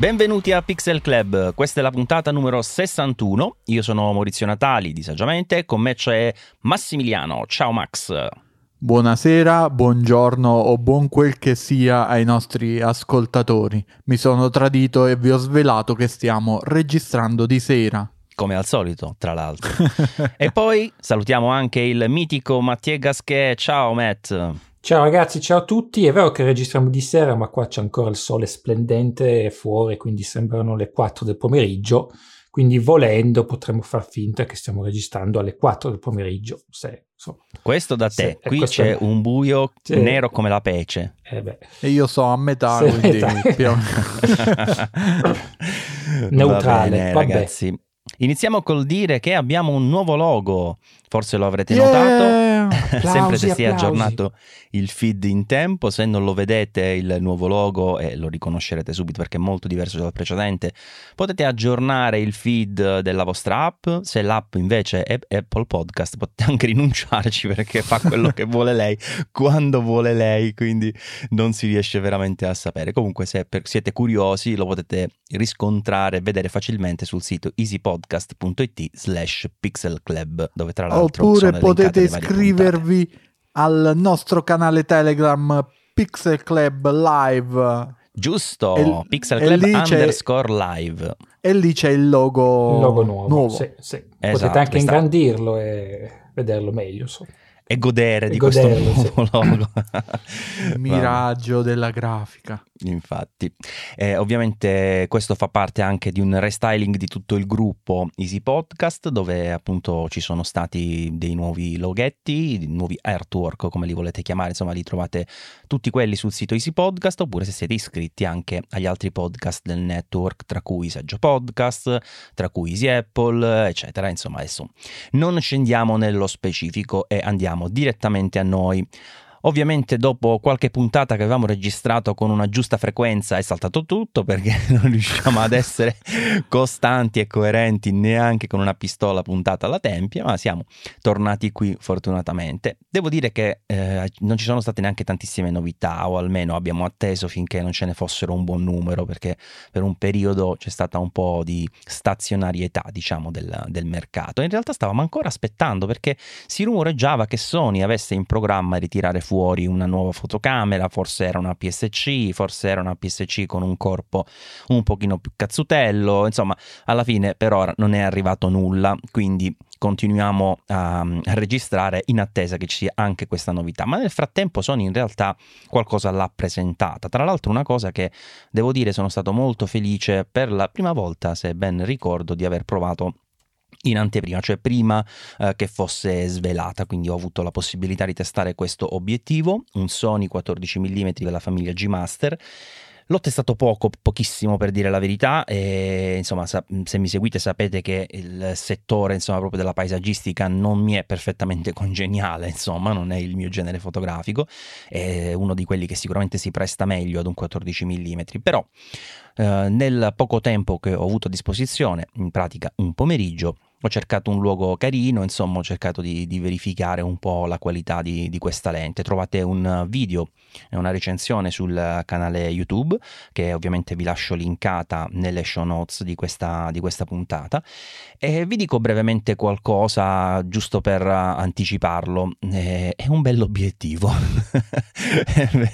Benvenuti a Pixel Club, questa è la puntata numero 61, io sono Maurizio Natali di Saggiamente, con me c'è Massimiliano, ciao Max. Buonasera, buongiorno o buon quel che sia ai nostri ascoltatori, mi sono tradito e vi ho svelato che stiamo registrando di sera. Come al solito, tra l'altro. E poi salutiamo anche il mitico Mattia Gaschè, ciao Matt. Ciao ragazzi, ciao a tutti, è vero che registriamo di sera ma qua c'è ancora il sole splendente fuori, quindi sembrano le 4 del pomeriggio, quindi volendo potremmo far finta che stiamo registrando alle 4 del pomeriggio. Se, insomma, questo da te, se, qui c'è un buio nero come la pece. E io so a metà, quindi neutrale. Va bene, vabbè. Ragazzi, iniziamo col dire che abbiamo un nuovo logo, forse lo avrete notato. Applausi, sempre se si è aggiornato il feed in tempo. Se non lo vedete il nuovo logo, e lo riconoscerete subito perché è molto diverso dal precedente, potete aggiornare il feed della vostra app. Se l'app invece è Apple Podcast, potete anche rinunciarci perché fa quello che vuole lei quando vuole lei, quindi non si riesce veramente a sapere. Comunque se siete curiosi lo potete riscontrare e vedere facilmente sul sito easypodcast.it/pixelclub, dove tra l'altro oppure potete iscrivervi al nostro canale Telegram Pixel Club Live, giusto? Pixel Club _live, e lì c'è il logo nuovo. Sì. Esatto, potete anche ingrandirlo e vederlo meglio, insomma. E godere di questo nuovo logo. Miraggio della grafica. Infatti. Ovviamente questo fa parte anche di un restyling di tutto il gruppo Easy Podcast, dove appunto ci sono stati dei nuovi loghetti, nuovi artwork, come li volete chiamare. Insomma, li trovate tutti quelli sul sito Easy Podcast, oppure se siete iscritti anche agli altri podcast del network, tra cui Saggio Podcast, tra cui Easy Apple, eccetera. Insomma, adesso non scendiamo nello specifico e andiamo direttamente a noi. Ovviamente dopo qualche puntata che avevamo registrato con una giusta frequenza è saltato tutto perché non riusciamo ad essere costanti e coerenti neanche con una pistola puntata alla tempia, ma siamo tornati qui fortunatamente. Devo dire che non ci sono state neanche tantissime novità, o almeno abbiamo atteso finché non ce ne fossero un buon numero, perché per un periodo c'è stata un po' di stazionarietà, diciamo, del mercato. In realtà stavamo ancora aspettando perché si rumoreggiava che Sony avesse in programma di ritirare fuori una nuova fotocamera, forse era una PSC con un corpo un pochino più cazzutello, insomma alla fine per ora non è arrivato nulla, quindi continuiamo a registrare in attesa che ci sia anche questa novità. Ma nel frattempo Sony in realtà qualcosa l'ha presentata, tra l'altro una cosa che devo dire sono stato molto felice per la prima volta, se ben ricordo, di aver provato in anteprima, cioè prima che fosse svelata, quindi ho avuto la possibilità di testare questo obiettivo, un Sony 14 mm della famiglia G Master. L'ho testato pochissimo per dire la verità, e insomma se mi seguite sapete che il settore, insomma, proprio della paesaggistica non mi è perfettamente congeniale, insomma non è il mio genere fotografico, è uno di quelli che sicuramente si presta meglio ad un 14 mm, però nel poco tempo che ho avuto a disposizione, in pratica un pomeriggio, ho cercato un luogo carino, insomma ho cercato di verificare un po' la qualità di questa lente. Trovate un video e una recensione sul canale YouTube, che ovviamente vi lascio linkata nelle show notes di questa puntata, e vi dico brevemente qualcosa giusto per anticiparlo. È un bell'obiettivo.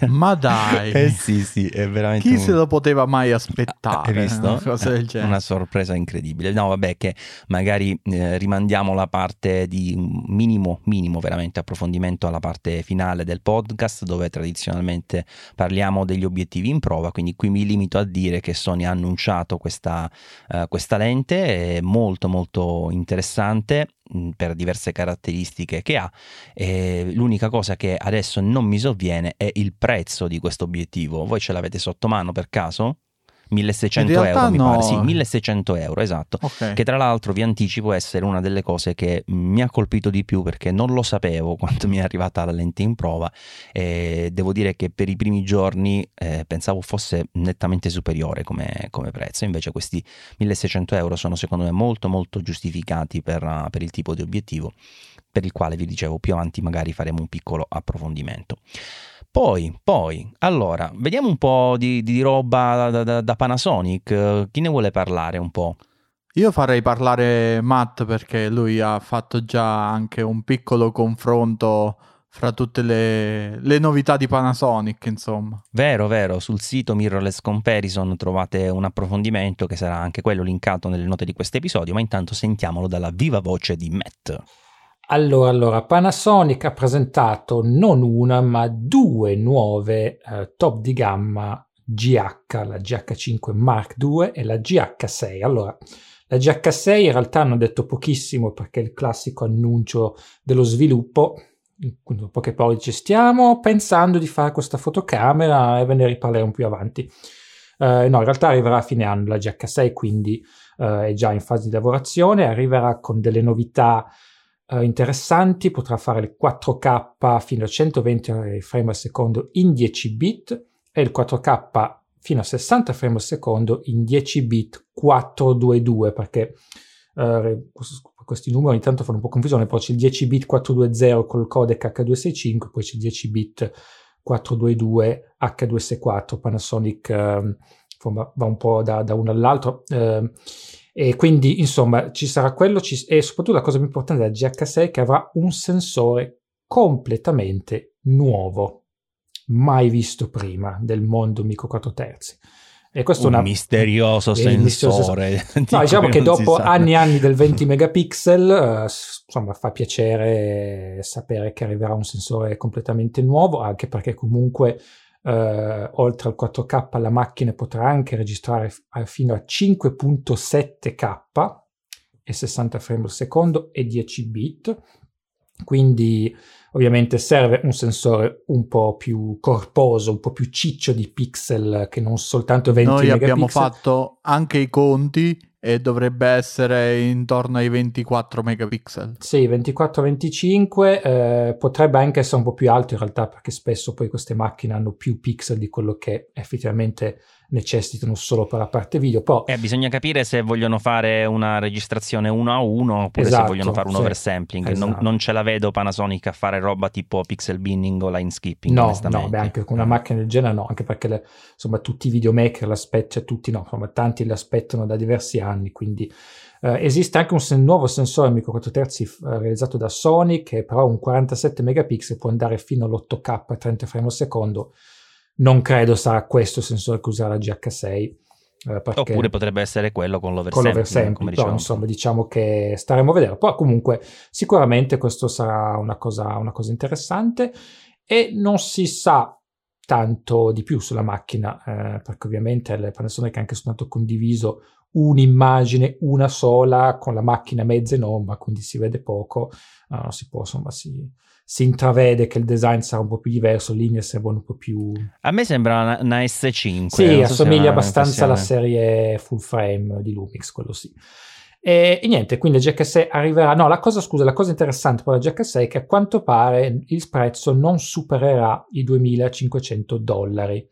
Ma dai! Sì, è veramente chi se lo poteva mai aspettare? Hai visto? Una cosa del genere. Una sorpresa incredibile. No, vabbè, che magari rimandiamo la parte di minimo veramente approfondimento alla parte finale del podcast, dove tradizionalmente parliamo degli obiettivi in prova, quindi qui mi limito a dire che Sony ha annunciato questa lente, è molto molto interessante per diverse caratteristiche che ha, e l'unica cosa che adesso non mi sovviene è il prezzo di questo obiettivo. Voi ce l'avete sotto mano per caso? 1.600 euro, mi pare. Sì, 1.600 euro, esatto, okay. Che tra l'altro vi anticipo essere una delle cose che mi ha colpito di più, perché non lo sapevo quanto mi è arrivata la lente in prova, e devo dire che per i primi giorni pensavo fosse nettamente superiore come prezzo. Invece questi 1.600 euro sono secondo me molto molto giustificati per il tipo di obiettivo, per il quale vi dicevo più avanti magari faremo un piccolo approfondimento. Poi, allora, vediamo un po' di roba da Panasonic. Chi ne vuole parlare un po'? Io farei parlare Matt, perché lui ha fatto già anche un piccolo confronto fra tutte le novità di Panasonic, insomma. Vero, sul sito Mirrorless Comparison trovate un approfondimento che sarà anche quello linkato nelle note di questo episodio, ma intanto sentiamolo dalla viva voce di Matt. Allora, Panasonic ha presentato non una ma due nuove top di gamma GH, la GH5 Mark II e la GH6. Allora, la GH6 in realtà hanno detto pochissimo, perché il classico annuncio dello sviluppo, dopo che poi ci stiamo pensando di fare questa fotocamera e ve ne riparleremo più avanti. No, in realtà arriverà a fine anno la GH6, quindi è già in fase di lavorazione, arriverà con delle novità interessanti. Potrà fare il 4K fino a 120 frame al secondo in 10 bit e il 4K fino a 60 frame al secondo in 10 bit 422, perché questi numeri ogni tanto fanno un po' confusione. Poi c'è il 10 bit 420 col codec H265, poi c'è il 10 bit 422 H264. Panasonic insomma, va un po' da uno all'altro. E quindi insomma ci sarà quello, e soprattutto la cosa più importante della GH6 è che avrà un sensore completamente nuovo, mai visto prima del mondo micro 4 terzi, e questo è un misterioso sensore. No, diciamo che dopo anni e anni del 20 megapixel insomma fa piacere sapere che arriverà un sensore completamente nuovo, anche perché comunque oltre al 4K la macchina potrà anche registrare fino a 5.7K e 60 frame al secondo e 10 bit, quindi ovviamente serve un sensore un po' più corposo, un po' più ciccio di pixel, che non soltanto 20 megapixel. Noi abbiamo fatto anche i conti e dovrebbe essere intorno ai 24 megapixel. Sì, 24-25, potrebbe anche essere un po' più alto in realtà, perché spesso poi queste macchine hanno più pixel di quello che effettivamente necessitano solo per la parte video. Però bisogna capire se vogliono fare una registrazione 1:1 oppure, esatto, se vogliono fare un oversampling. Esatto. Non ce la vedo Panasonic a fare roba tipo pixel binning o line skipping. No, beh, anche con una macchina del genere no, anche perché insomma tutti i videomaker l'aspettano, tutti no, insomma tanti l'aspettano da diversi anni, quindi esiste anche un nuovo sensore micro 4 terzi realizzato da Sony, che però ha un 47 megapixel, può andare fino all'8K a 30 frame al secondo. Non credo sarà questo il sensore che userà la GH6, oppure potrebbe essere quello con l'oversampling, come diciamo. Però, insomma, diciamo che staremo a vedere. Poi comunque sicuramente questo sarà una cosa interessante, e non si sa tanto di più sulla macchina, perché ovviamente le Panasonic anche soltanto condiviso un'immagine, una sola, con la macchina mezza enorme, quindi si vede poco. Si può, insomma, si intravede che il design sarà un po' più diverso, linee sembrano un po' più... A me sembra una S5. Sì, assomiglia abbastanza alla serie full frame di Lumix, quello sì. E niente, quindi la GH6 arriverà... No, la cosa interessante per la GH6 è che a quanto pare il prezzo non supererà i $2.500,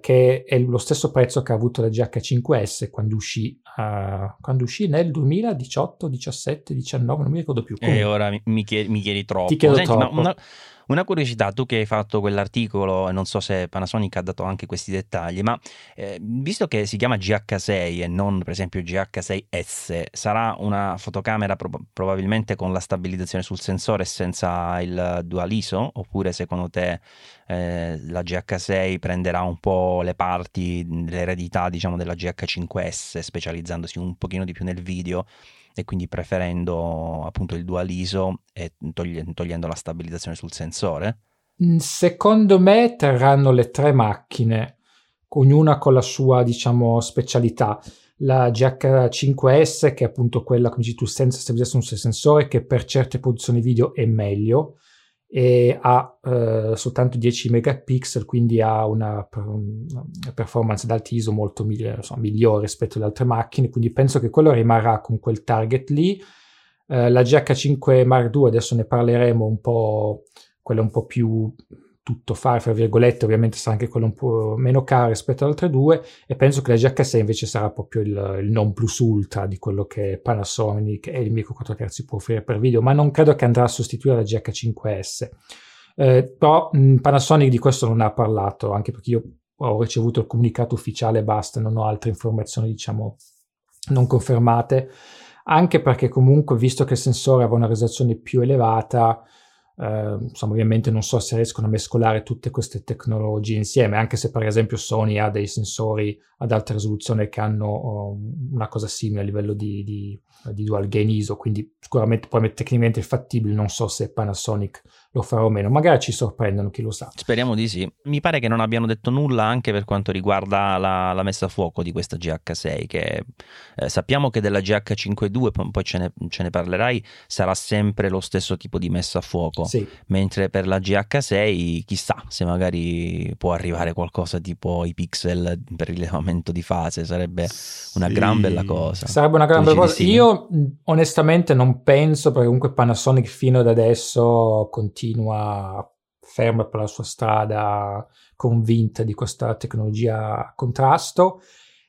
che è lo stesso prezzo che ha avuto la GH5S quando uscì nel 2018, 17, 19, non mi ricordo più. E ora mi chiedi troppo. Ti chiedo troppo. Ma una curiosità, tu che hai fatto quell'articolo, e non so se Panasonic ha dato anche questi dettagli, ma visto che si chiama GH6 e non per esempio GH6S, sarà una fotocamera probabilmente con la stabilizzazione sul sensore senza il dual ISO, oppure secondo te la GH6 prenderà un po' le parti, l'eredità diciamo della GH5S, specializzandosi un pochino di più nel video e quindi preferendo appunto il dual ISO e togliendo la stabilizzazione sul sensore? Secondo me terranno le tre macchine, ognuna con la sua diciamo specialità. La GH5S, che è appunto quella, come dici tu, senza stabilizzazione sul sensore, che per certe produzioni video è meglio, e ha soltanto 10 megapixel, quindi ha una performance ad alti ISO molto migliore rispetto alle altre macchine, quindi penso che quello rimarrà con quel target lì. La GH5 Mark II, adesso ne parleremo un po', quella un po' più tutto fare, fra virgolette, ovviamente sarà anche quella un po' meno cara rispetto alle altre due, e penso che la GH6 invece sarà proprio il non plus ultra di quello che Panasonic e il micro 4 terzi può offrire per video, ma non credo che andrà a sostituire la GH5S. Però Panasonic di questo non ha parlato, anche perché io ho ricevuto il comunicato ufficiale e basta, non ho altre informazioni, diciamo, non confermate, anche perché comunque, visto che il sensore aveva una risoluzione più elevata, insomma, ovviamente non so se riescono a mescolare tutte queste tecnologie insieme, anche se per esempio Sony ha dei sensori ad alta risoluzione che hanno una cosa simile a livello di dual gain ISO, quindi sicuramente poi tecnicamente è fattibile. Non so se Panasonic lo farà o meno, magari ci sorprendono, chi lo sa. Speriamo di sì. Mi pare che non abbiano detto nulla anche per quanto riguarda la messa a fuoco di questa GH6, che sappiamo che della GH5.2, poi ce ne parlerai, sarà sempre lo stesso tipo di messa a fuoco. Sì. Mentre per la GH6 chissà se magari può arrivare qualcosa tipo i pixel per rilevamento di fase, sarebbe sì, una gran bella cosa. Sarebbe una gran bella cosa. Sì? Io onestamente non penso, perché comunque Panasonic fino ad adesso continua ferma per la sua strada, convinta di questa tecnologia a contrasto,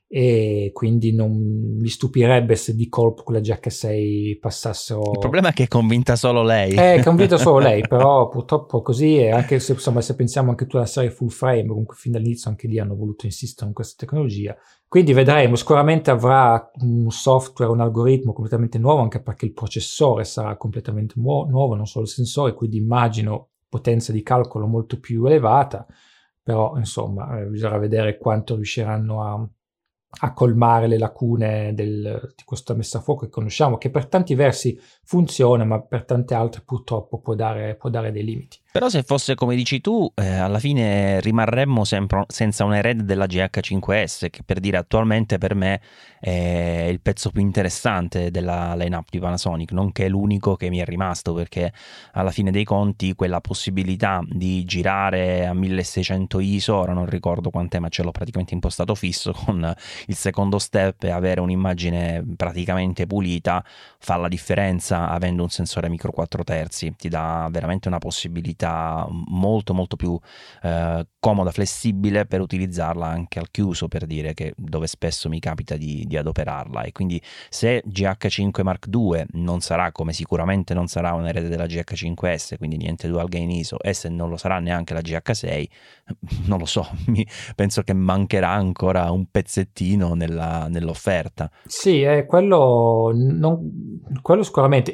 e quindi non mi stupirebbe se di colpo quella GH6 passassero. Il problema è che è convinta solo lei. È convinta solo lei, però purtroppo così è, anche se, insomma, se pensiamo anche tu alla serie full frame, comunque fin dall'inizio anche lì hanno voluto insistere in questa tecnologia, quindi vedremo. Sicuramente avrà un software, un algoritmo completamente nuovo, anche perché il processore sarà completamente nuovo, non solo il sensore, quindi immagino potenza di calcolo molto più elevata, però insomma bisognerà vedere quanto riusciranno a colmare le lacune di questa messa a fuoco che conosciamo, che per tanti versi funziona, ma per tante altre purtroppo può dare dei limiti. Però se fosse come dici tu, alla fine rimarremmo sempre senza un erede della GH5S, che per dire attualmente per me è il pezzo più interessante della lineup di Panasonic, nonché l'unico che mi è rimasto, perché alla fine dei conti quella possibilità di girare a 1600 ISO, ora non ricordo quant'è, ma ce l'ho praticamente impostato fisso, con il secondo step e avere un'immagine praticamente pulita fa la differenza. Avendo un sensore micro 4/3 ti dà veramente una possibilità molto molto più comoda, flessibile, per utilizzarla anche al chiuso, per dire, che dove spesso mi capita di adoperarla. E quindi se GH5 Mark II non sarà, come sicuramente non sarà, un erede della GH5S, quindi niente dual gain ISO, e se non lo sarà neanche la GH6, non lo so, penso che mancherà ancora un pezzettino nell'offerta. Sì, quello sicuramente.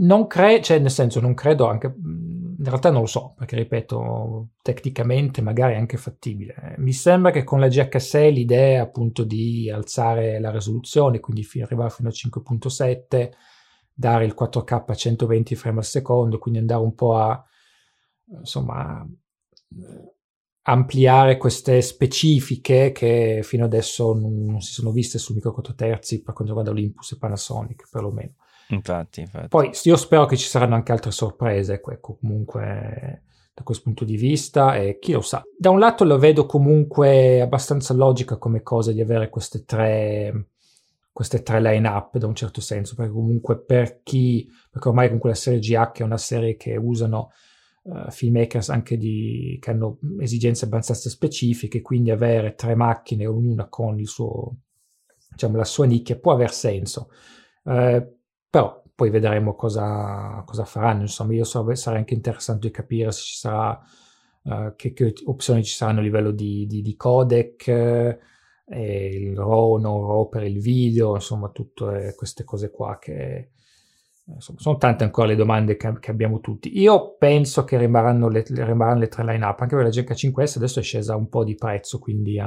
Non credo, anche in realtà non lo so, perché ripeto, tecnicamente magari è anche fattibile. Mi sembra che con la GH6 l'idea appunto di alzare la risoluzione, quindi arrivare fino a 5.7, dare il 4K a 120 frame al secondo, quindi andare un po' a, insomma, ampliare queste specifiche che fino adesso non si sono viste sul micro 4/3 per quanto riguarda Olympus e Panasonic, perlomeno. Infatti. Poi io spero che ci saranno anche altre sorprese, ecco, comunque da questo punto di vista, e chi lo sa. Da un lato lo vedo comunque abbastanza logica come cosa di avere queste tre line-up, da un certo senso, perché comunque perché ormai con quella serie GH è una serie che usano filmmakers anche che hanno esigenze abbastanza specifiche, quindi avere tre macchine, ognuna con il suo, diciamo, la sua nicchia, può aver senso. Però poi vedremo cosa faranno, insomma. Io sarà anche interessante capire se ci sarà che opzioni ci saranno a livello di codec, il RAW, non RAW per il video, insomma tutte queste cose qua che, insomma, sono tante ancora le domande che abbiamo tutti. Io penso che rimarranno le tre line-up, anche perché la GH5S adesso è scesa un po' di prezzo, quindi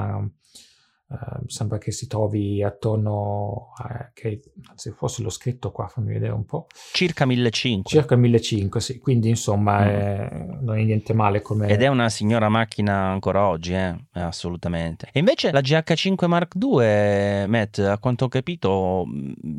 sembra che si trovi attorno a, se fosse lo scritto qua, fammi vedere un po', circa 1.500. Circa 1.500, sì, quindi insomma non è niente male come. Ed è una signora macchina ancora oggi, assolutamente. E invece la GH5 Mark II, Matt, a quanto ho capito,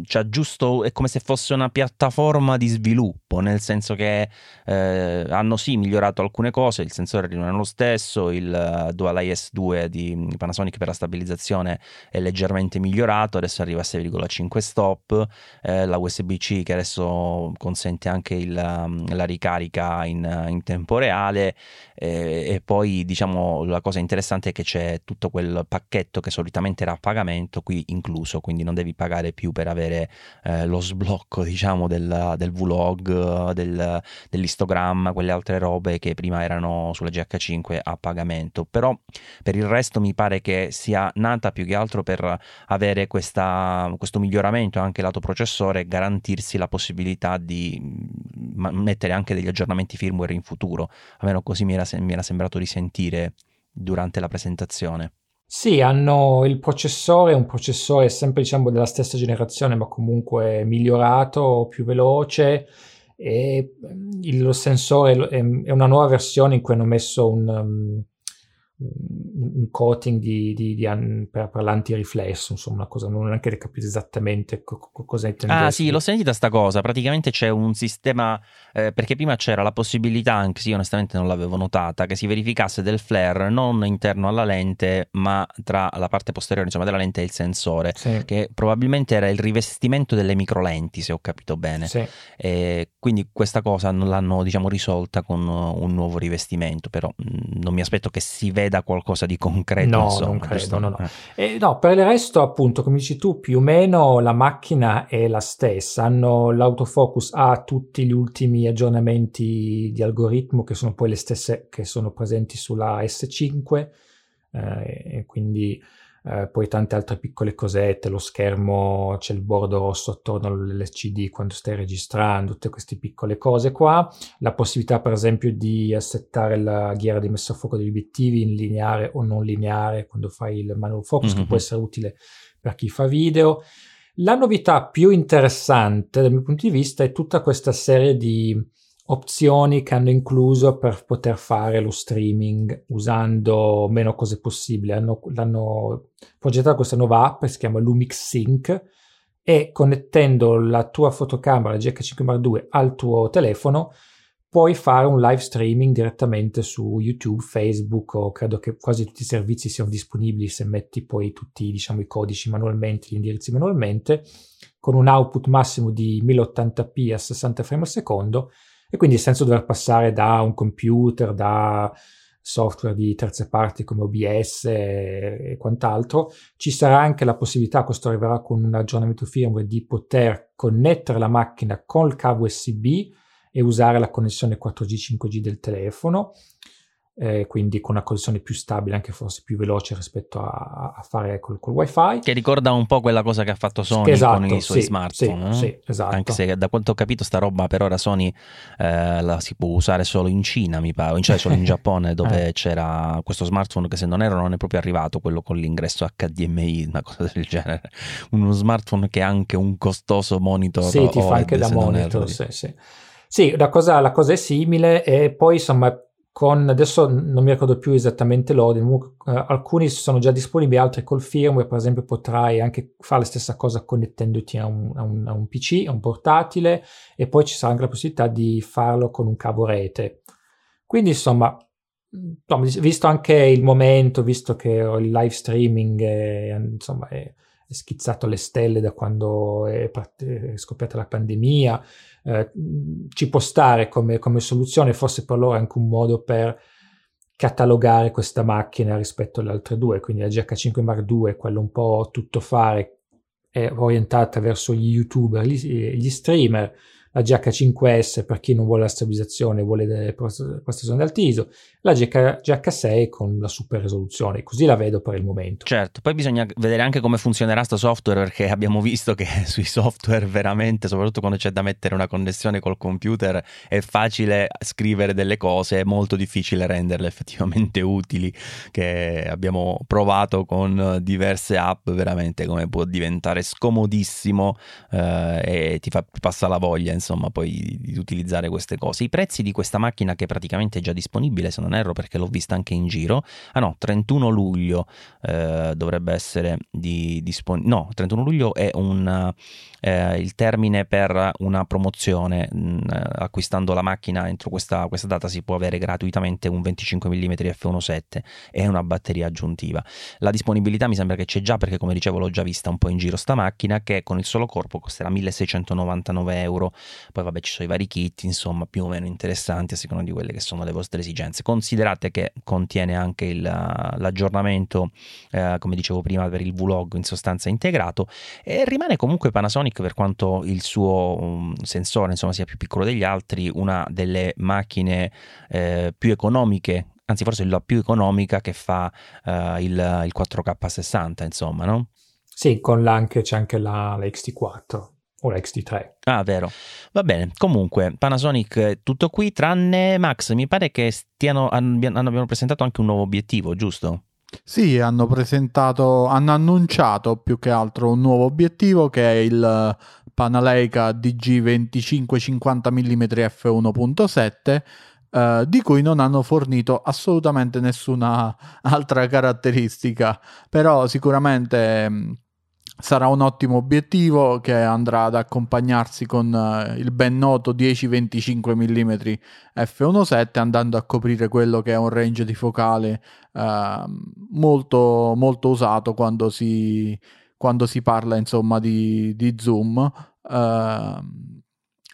cioè, giusto, è come se fosse una piattaforma di sviluppo, nel senso che hanno sì migliorato alcune cose, il sensore rimane lo stesso, il Dual IS 2 di Panasonic per la stabilizzazione impostazione è leggermente migliorato, adesso arriva a 6,5 stop, la USB-C che adesso consente anche la ricarica in tempo reale, e poi diciamo la cosa interessante è che c'è tutto quel pacchetto che solitamente era a pagamento qui incluso, quindi non devi pagare più per avere lo sblocco diciamo del vlog, dell'istogramma, quelle altre robe che prima erano sulla GH5 a pagamento. Però per il resto mi pare che sia nata più che altro per avere questo miglioramento anche lato processore e garantirsi la possibilità di mettere anche degli aggiornamenti firmware in futuro, almeno così mi era sembrato di sentire durante la presentazione. Sì, hanno il processore, un processore sempre diciamo della stessa generazione ma comunque migliorato, più veloce, e lo sensore è una nuova versione in cui hanno messo un coating per l'antiriflesso, insomma una cosa, non ho neanche capito esattamente cosa intendesse. Ah sì, l'ho sentita sta cosa, praticamente c'è un sistema, perché prima c'era la possibilità, anche se io onestamente non l'avevo notata, che si verificasse del flare non interno alla lente ma tra la parte posteriore insomma della lente e il sensore, sì, che probabilmente era il rivestimento delle microlenti se ho capito bene, sì. Quindi questa cosa non l'hanno diciamo risolta con un nuovo rivestimento, però non mi aspetto che si veda da qualcosa di concreto, no, insomma, non credo, no, no. No, per il resto appunto come dici tu più o meno la macchina è la stessa, hanno l'autofocus, ha tutti gli ultimi aggiornamenti di algoritmo che sono poi le stesse che sono presenti sulla S5, e quindi poi tante altre piccole cosette, lo schermo, c'è il bordo rosso attorno all'LCD quando stai registrando, tutte queste piccole cose qua, la possibilità per esempio di settare la ghiera di messa a fuoco degli obiettivi in lineare o non lineare quando fai il manual focus, che può essere utile per chi fa video. La novità più interessante dal mio punto di vista è tutta questa serie di opzioni che hanno incluso per poter fare lo streaming usando meno cose possibili. L'hanno progettata questa nuova app che si chiama Lumix Sync, e connettendo la tua fotocamera, la GH5 Mark II, al tuo telefono puoi fare un live streaming direttamente su YouTube, Facebook, o credo che quasi tutti i servizi siano disponibili se metti poi tutti diciamo i codici manualmente, gli indirizzi manualmente, con un output massimo di 1080p a 60 frame al secondo, e quindi senza dover passare da un computer, da software di terze parti come OBS e quant'altro. Ci sarà anche la possibilità, questo arriverà con un aggiornamento firmware, di poter connettere la macchina col cavo USB e usare la connessione 4G, 5G del telefono, quindi con una connessione più stabile, anche forse più veloce rispetto a fare col wifi, che ricorda un po' quella cosa che ha fatto Sony, esatto, con i suoi smartphone, sì, esatto. Anche se da quanto ho capito sta roba per ora Sony la si può usare solo in Cina mi pare, cioè solo in Giappone dove c'era questo smartphone che se non erro non è proprio arrivato, quello con l'ingresso HDMI, una cosa del genere, uno smartphone che ha anche un costoso monitor, sì, ti fa anche da monitor, sì, la cosa è simile. E poi insomma adesso non mi ricordo più esattamente l'ordine, alcuni sono già disponibili, altri col firmware, per esempio potrai anche fare la stessa cosa connettendoti a un PC, a un portatile, e poi ci sarà anche la possibilità di farlo con un cavo rete. Quindi insomma visto anche il momento, visto che il live streaming è schizzato alle stelle da quando è scoppiata la pandemia, ci può stare come soluzione, forse per loro è anche un modo per catalogare questa macchina rispetto alle altre due. Quindi la GH5 Mark II, quella un po' tutto fare, è orientata verso gli youtuber, gli streamer, la GH5S per chi non vuole la stabilizzazione, vuole prestazione d'alto ISO, la GH6 con la super risoluzione, così la vedo per il momento. Certo, poi bisogna vedere anche come funzionerà sto software, perché abbiamo visto che sui software veramente, soprattutto quando c'è da mettere una connessione col computer, è facile scrivere delle cose, è molto difficile renderle effettivamente utili, che abbiamo provato con diverse app, veramente come può diventare scomodissimo e ti passa la voglia insomma, poi di utilizzare queste cose. I prezzi di questa macchina, che praticamente è già disponibile, se non erro, perché l'ho vista anche in giro, 31 luglio dovrebbe essere disponibile, 31 luglio è il termine per una promozione. Acquistando la macchina entro questa data si può avere gratuitamente un 25 mm F1.7 e una batteria aggiuntiva. La disponibilità mi sembra che c'è già, perché come dicevo l'ho già vista un po' in giro sta macchina, che con il solo corpo costerà 1.699 euro. Poi vabbè, ci sono i vari kit, insomma, più o meno interessanti a seconda di quelle che sono le vostre esigenze. Considerate che contiene anche l'aggiornamento come dicevo prima per il vlog, in sostanza integrato, e rimane comunque Panasonic, per quanto il suo sensore insomma sia più piccolo degli altri, una delle macchine più economiche, anzi forse la più economica, che fa il 4K 60, insomma, no? Sì, con l'anche c'è anche la X-T4 o la X-T3. Ah, vero. Va bene, comunque Panasonic tutto qui, tranne Max, mi pare che abbiano presentato anche un nuovo obiettivo, giusto? Sì, hanno annunciato più che altro un nuovo obiettivo, che è il Panaleica DG 25 50 mm F1.7, di cui non hanno fornito assolutamente nessuna altra caratteristica, però sicuramente sarà un ottimo obiettivo che andrà ad accompagnarsi con il ben noto 10-25 mm f1.7, andando a coprire quello che è un range di focale molto, molto usato quando si parla insomma di zoom,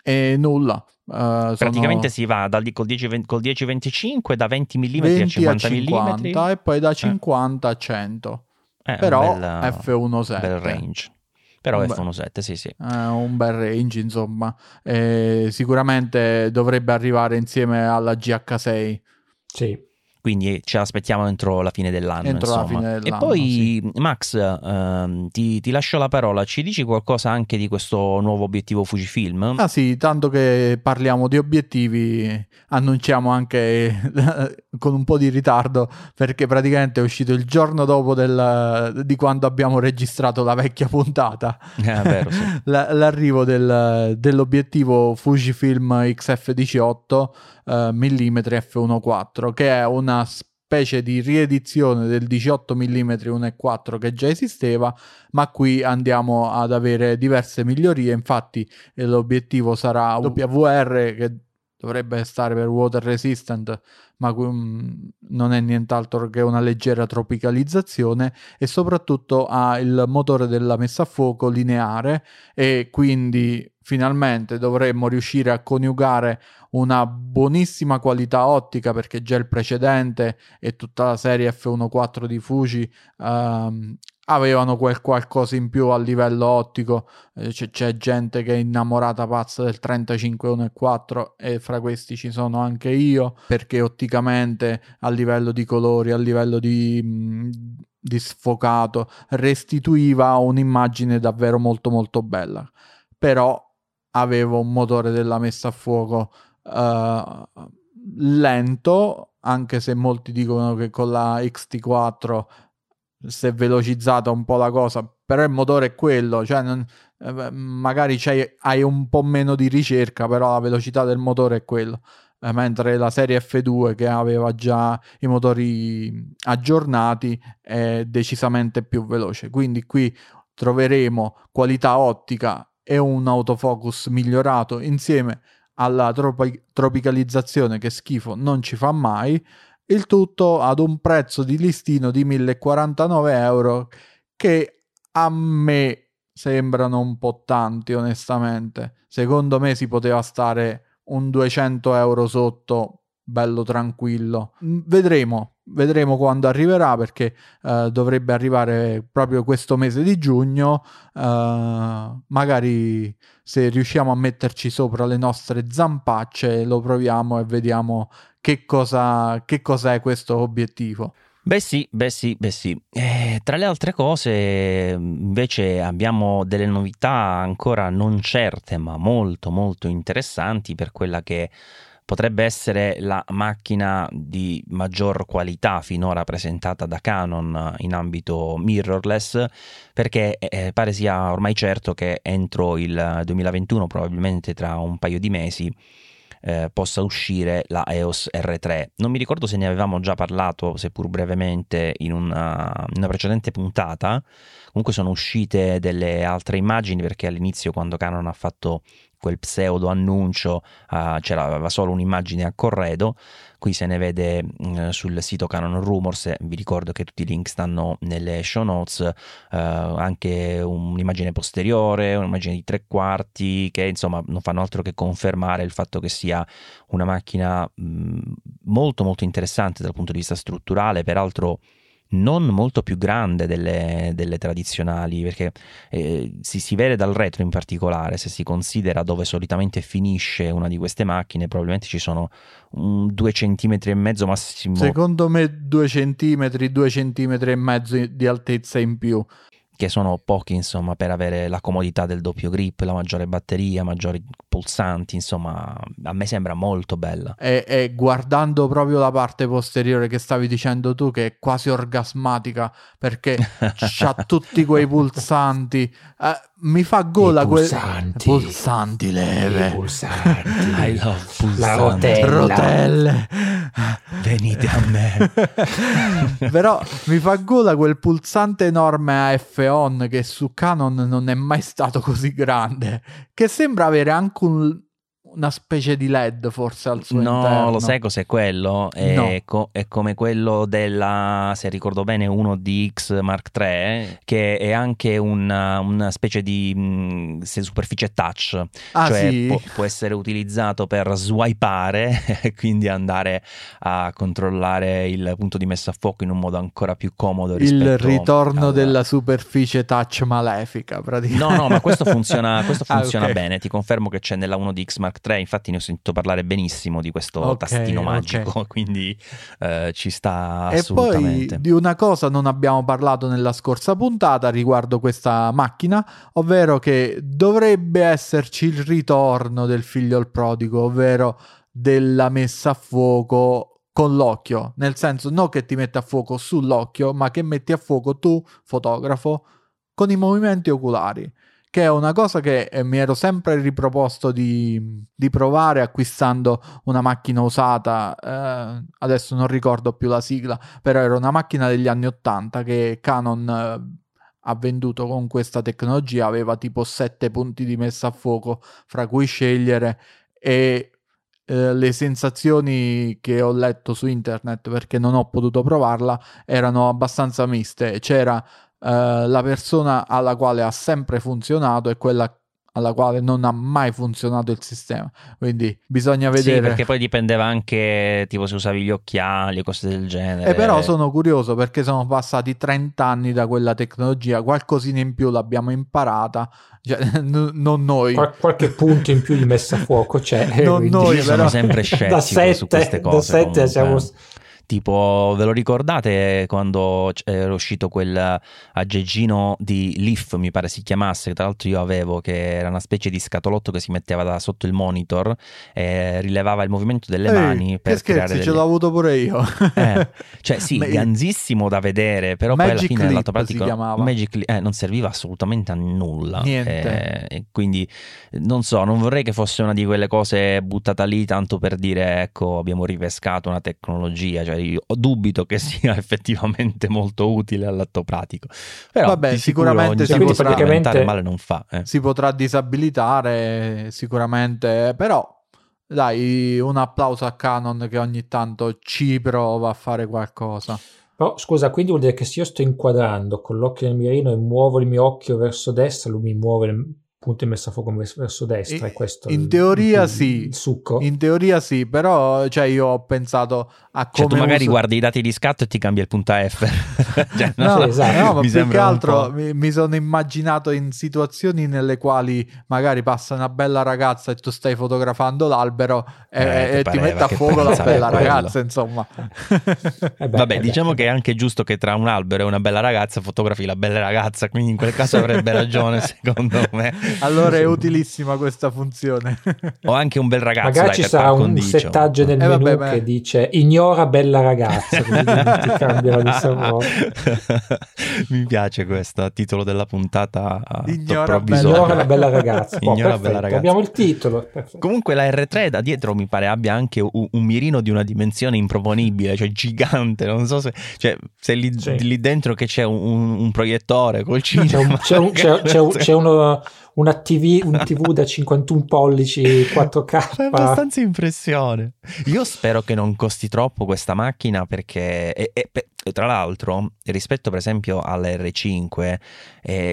e nulla. Praticamente si va col 10-25, da 20 mm 20 a 50 mm, e poi da 50 a 100. Però F1.7, bel range. Però F1.7, sì, sì. Un bel range, insomma. Sicuramente dovrebbe arrivare insieme alla GH6. Sì. Quindi ce l'aspettiamo entro la fine dell'anno. E poi sì. Max, ti lascio la parola, ci dici qualcosa anche di questo nuovo obiettivo Fujifilm? Ah sì, tanto che parliamo di obiettivi, annunciamo anche con un po' di ritardo, perché praticamente è uscito il giorno dopo di quando abbiamo registrato la vecchia puntata, vero, sì. L'arrivo dell'obiettivo Fujifilm XF18 mm F1.4, che è una specie di riedizione del 18 mm 1.4 che già esisteva, ma qui andiamo ad avere diverse migliorie. Infatti l'obiettivo sarà WR, che dovrebbe stare per water resistant, ma non è nient'altro che una leggera tropicalizzazione, e soprattutto ha il motore della messa a fuoco lineare, e quindi finalmente dovremmo riuscire a coniugare una buonissima qualità ottica, perché già il precedente e tutta la serie F1.4 di Fuji avevano qualcosa in più a livello ottico. C'è gente che è innamorata pazza del 35-1.4, e fra questi ci sono anche io, perché otticamente, a livello di colori, a livello di sfocato, restituiva un'immagine davvero molto molto bella, però avevo un motore della messa a fuoco lento, anche se molti dicono che con la X-T4 si è velocizzata un po' la cosa, però il motore è quello, cioè magari hai un po' meno di ricerca, però la velocità del motore è quella, mentre la serie F2, che aveva già i motori aggiornati, è decisamente più veloce. Quindi qui troveremo qualità ottica e un autofocus migliorato, insieme alla tropicalizzazione, che schifo non ci fa mai. Il tutto ad un prezzo di listino di 1.049 euro, che a me sembrano un po' tanti, onestamente. Secondo me si poteva stare un 200 euro sotto, bello tranquillo. Vedremo quando arriverà, perché dovrebbe arrivare proprio questo mese di giugno. Magari se riusciamo a metterci sopra le nostre zampacce lo proviamo e vediamo che cosa è questo obiettivo. Beh sì. Tra le altre cose invece abbiamo delle novità ancora non certe, ma molto molto interessanti, per quella che potrebbe essere la macchina di maggior qualità finora presentata da Canon in ambito mirrorless, perché pare sia ormai certo che entro il 2021, probabilmente tra un paio di mesi, possa uscire la EOS R3. Non mi ricordo se ne avevamo già parlato, seppur brevemente, in una precedente puntata. Comunque sono uscite delle altre immagini, perché all'inizio, quando Canon ha fatto quel pseudo annuncio, c'era solo un'immagine a corredo. Qui se ne vede sul sito Canon Rumors. Vi ricordo che tutti i link stanno nelle show notes, anche un'immagine posteriore, un'immagine di tre quarti, che insomma non fanno altro che confermare il fatto che sia una macchina molto molto interessante dal punto di vista strutturale, peraltro non molto più grande delle tradizionali, perché si vede dal retro in particolare. Se si considera dove solitamente finisce una di queste macchine, probabilmente ci sono 2,5 centimetri massimo. Secondo me 2,5 centimetri di altezza in più, che sono pochi insomma, per avere la comodità del doppio grip, la maggiore batteria, maggiori pulsanti. Insomma, a me sembra molto bella, e guardando proprio la parte posteriore che stavi dicendo tu, che è quasi orgasmatica, perché c'ha tutti quei pulsanti, mi fa gola pulsanti leve, pulsanti. I love pulsanti. La rotelle. Venite a me. Però mi fa gola quel pulsante enorme AF-ON, che su Canon non è mai stato così grande, che sembra avere anche una specie di LED forse al suo interno. No, lo sai cos'è quello? È come quello della, se ricordo bene, 1DX Mark III, che è anche una specie di superficie touch, cioè sì, può essere utilizzato per swipeare e quindi andare a controllare il punto di messa a fuoco in un modo ancora più comodo rispetto il ritorno della superficie touch malefica praticamente. No, ma questo funziona okay. Bene, ti confermo che c'è nella 1DX Mark III, infatti ne ho sentito parlare benissimo di questo tastino magico, quindi ci sta assolutamente. E poi di una cosa non abbiamo parlato nella scorsa puntata riguardo questa macchina, ovvero che dovrebbe esserci il ritorno del figlio al prodigo, ovvero della messa a fuoco con l'occhio, nel senso non che ti mette a fuoco sull'occhio, ma che metti a fuoco tu, fotografo, con i movimenti oculari, che è una cosa che mi ero sempre riproposto di provare acquistando una macchina usata, adesso non ricordo più la sigla, però era una macchina degli anni 80 che Canon ha venduto con questa tecnologia, aveva tipo 7 punti di messa a fuoco fra cui scegliere, e le sensazioni che ho letto su internet, perché non ho potuto provarla, erano abbastanza miste. C'era la persona alla quale ha sempre funzionato e quella alla quale non ha mai funzionato il sistema, quindi bisogna vedere. Sì, perché poi dipendeva anche tipo se usavi gli occhiali o cose del genere. E però sono curioso, perché sono passati 30 anni da quella tecnologia, qualcosina in più l'abbiamo imparata, cioè, non noi, qualche punto in più di messa a fuoco c'è, non noi, però sono sempre scettico su queste cose. Da 7 siamo... Tipo, ve lo ricordate quando era uscito quel aggeggino di Leaf, mi pare si chiamasse, che tra l'altro io avevo, che era una specie di scatolotto che si metteva da sotto il monitor e rilevava il movimento delle mani per creare delle... ce l'ho avuto pure io. Cioè sì, ganzissimo da vedere, però Magic poi alla fine l'altro pratico Magic Leap non serviva assolutamente a nulla. Niente. Quindi non so, non vorrei che fosse una di quelle cose buttata lì tanto per dire ecco, abbiamo ripescato una tecnologia, cioè io dubito che sia effettivamente molto utile all'atto pratico, però vabbè, sicuramente si potrà praticamente... male non fa, si potrà disabilitare sicuramente, però dai, un applauso a Canon che ogni tanto ci prova a fare qualcosa. Però scusa, quindi vuol dire che se io sto inquadrando con l'occhio nel mirino e muovo il mio occhio verso destra, lui mi muove il punto di messa a fuoco verso destra, e questo in teoria il succo. In teoria sì, però cioè io ho pensato a come, cioè tu magari guardi i dati di scatto e ti cambia il punto F. Cioè, no, esatto. No, ma più che altro mi sono immaginato in situazioni nelle quali magari passa una bella ragazza e tu stai fotografando l'albero e pareva, ti mette a fuoco la bella ragazza, insomma. Vabbè, diciamo che è anche giusto che tra un albero e una bella ragazza fotografi la bella ragazza, quindi in quel caso avrebbe ragione secondo me. Allora è utilissima questa funzione. Ho anche un bel ragazzo. Magari ci sarà un settaggio nel menu che dice ignora bella ragazza, ti cambia la lista. Mi piace questo titolo della puntata. Ignora la bella ragazza. Ignora bella ragazza. Abbiamo il titolo. Perfetto. Comunque la R3 da dietro mi pare abbia anche un mirino di una dimensione improponibile, cioè gigante. Non so se, cioè, se lì dentro che c'è un proiettore col cinema. C'è una TV, un TV da 51 pollici 4K. È abbastanza impressione. Io spero che non costi troppo questa macchina, perché tra l'altro rispetto per esempio all'R5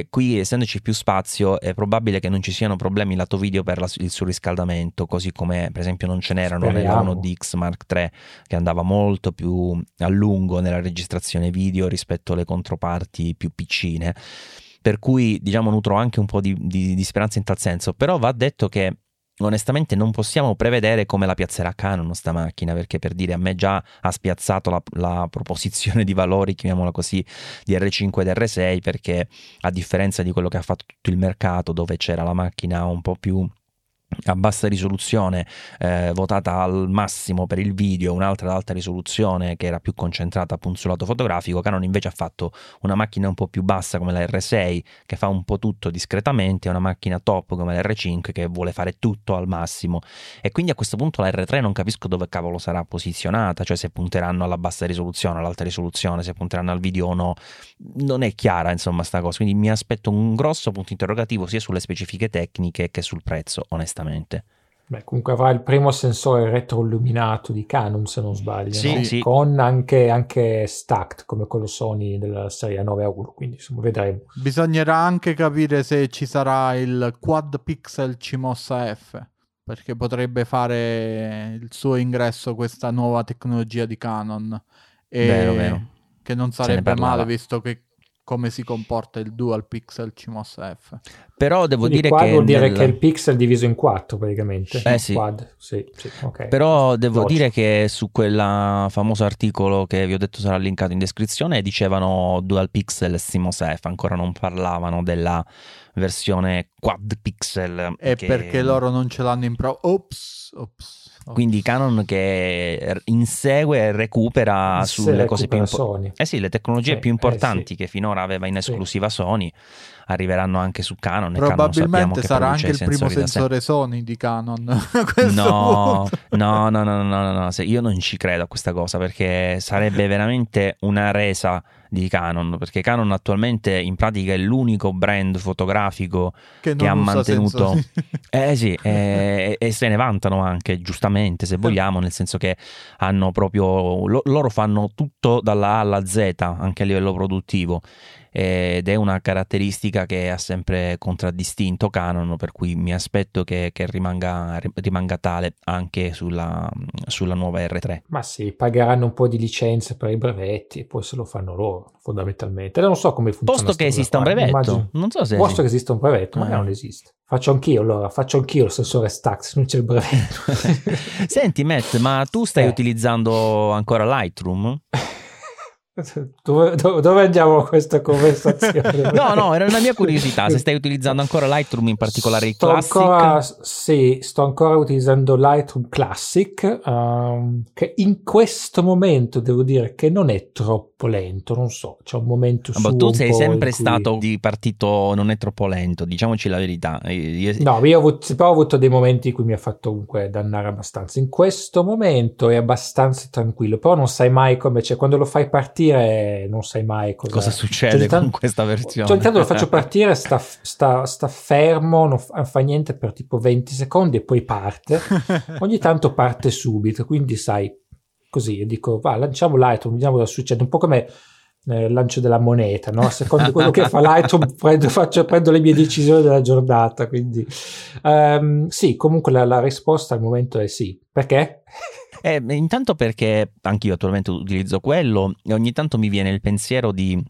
qui essendoci più spazio è probabile che non ci siano problemi lato video per il surriscaldamento, così come per esempio non ce n'erano nella 1DX Mark III, che andava molto più a lungo nella registrazione video rispetto alle controparti più piccine. Per cui diciamo nutro anche un po' di speranza in tal senso, però va detto che onestamente non possiamo prevedere come la piazzerà Canon sta macchina, perché per dire a me già ha spiazzato la proposizione di valori, chiamiamola così, di R5 ed R6, perché a differenza di quello che ha fatto tutto il mercato, dove c'era la macchina un po' più a bassa risoluzione votata al massimo per il video, un'altra ad alta risoluzione che era più concentrata appunto sul lato fotografico, Canon invece ha fatto una macchina un po' più bassa come la R6 che fa un po' tutto discretamente, una macchina top come la R5 che vuole fare tutto al massimo, e quindi a questo punto la R3 non capisco dove cavolo sarà posizionata, cioè se punteranno alla bassa risoluzione, all'alta risoluzione, se punteranno al video o no, non è chiara insomma sta cosa, quindi mi aspetto un grosso punto interrogativo sia sulle specifiche tecniche che sul prezzo, onestamente. Beh, comunque avrà il primo sensore retroilluminato di Canon, se non sbaglio, sì, no? Sì. Con anche stacked come quello Sony della serie 9A1, quindi insomma vedremo. Bisognerà anche capire se ci sarà il quad pixel CMOS AF, perché potrebbe fare il suo ingresso questa nuova tecnologia di Canon, e vero. Che non sarebbe male visto che come si comporta il dual pixel CMOS F. Però devo quindi dire che vuol dire che è il pixel diviso in 4 praticamente. Sì. Quad. Sì. Okay. Però devo dire che su quel famoso articolo che vi ho detto sarà linkato in descrizione dicevano dual pixel e CMOS F, ancora non parlavano della versione quad pixel. E che... perché loro non ce l'hanno in pro. Ops. Quindi Canon che insegue e recupera sulle cose più importanti. Le tecnologie più importanti che finora aveva in esclusiva Sony arriveranno anche su Canon. Probabilmente Canon sarà anche il primo sensore Sony di Canon. No. Io non ci credo a questa cosa, perché sarebbe veramente una resa di Canon, perché Canon attualmente in pratica è l'unico brand fotografico che ha mantenuto e se ne vantano anche giustamente, se vogliamo, nel senso che hanno proprio loro fanno tutto dalla A alla Z anche a livello produttivo, ed è una caratteristica che ha sempre contraddistinto Canon, per cui mi aspetto che rimanga tale anche sulla nuova R3. Ma sì, pagheranno un po' di licenze per i brevetti e poi se lo fanno loro fondamentalmente. Non so come funziona. Posto che esista un brevetto, non so se posto che esista un brevetto, ma non esiste. Faccio anch'io il sensore Stax, non c'è il brevetto. Senti Matt, ma tu stai utilizzando ancora Lightroom? Dove andiamo a questa conversazione? No, era una mia curiosità se stai utilizzando ancora Lightroom, in particolare il Classic. Sto ancora utilizzando Lightroom Classic, che in questo momento devo dire che non è troppo lento, non so, c'è un momento suo. Ma tu sei sempre stato di partito non è troppo lento, diciamoci la verità. No, io ho avuto dei momenti in cui mi ha fatto comunque dannare abbastanza. In questo momento è abbastanza tranquillo, però non sai mai come c'è, quando lo fai partire non sai mai cosa succede con questa versione. Ogni tanto lo faccio partire, sta fermo, non fa niente per tipo 20 secondi e poi parte. Ogni tanto parte subito, quindi sai, così io dico lanciamo Lightroom, vediamo cosa succede, un po' come il lancio della moneta, no? Secondo quello che fa Lightroom prendo le mie decisioni della giornata, quindi sì, comunque la risposta al momento è sì. Perché? Intanto perché anch'io attualmente utilizzo quello e ogni tanto mi viene il pensiero di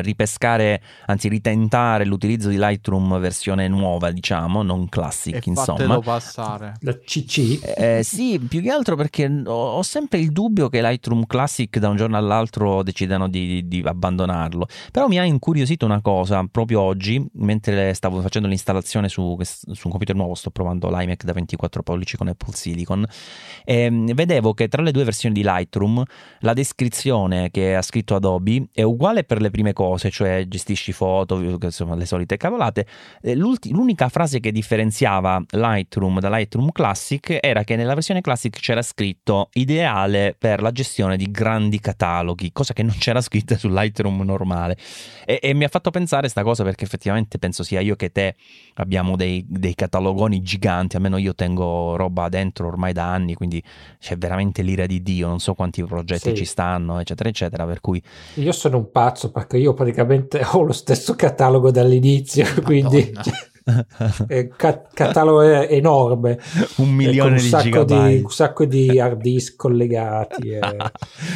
ripescare, anzi ritentare l'utilizzo di Lightroom versione nuova, diciamo, non classic, e insomma. Fatelo passare. La CC? Sì, più che altro perché ho sempre il dubbio che Lightroom Classic da un giorno all'altro decidano di abbandonarlo. Però mi ha incuriosito una cosa, proprio oggi, mentre stavo facendo l'installazione su un computer nuovo, sto provando l'iMac da 24 pollici con Apple Silicon, vedevo che tra le due versioni di Lightroom la descrizione che ha scritto Adobe è uguale per le prime cose, cioè gestisci foto, insomma le solite cavolate. L'unica frase che differenziava Lightroom da Lightroom Classic era che nella versione Classic c'era scritto ideale per la gestione di grandi cataloghi, cosa che non c'era scritta su Lightroom normale, e mi ha fatto pensare sta cosa, perché effettivamente penso sia io che te abbiamo dei catalogoni giganti, almeno io tengo roba dentro ormai da anni, quindi c'è veramente l'ira di Dio, non so quanti progetti ci stanno, eccetera eccetera, per cui io sono un pazzo, perché io praticamente ho lo stesso catalogo dall'inizio, quindi catalogo enorme, 1 milione di gigabyte, un sacco di hard disk collegati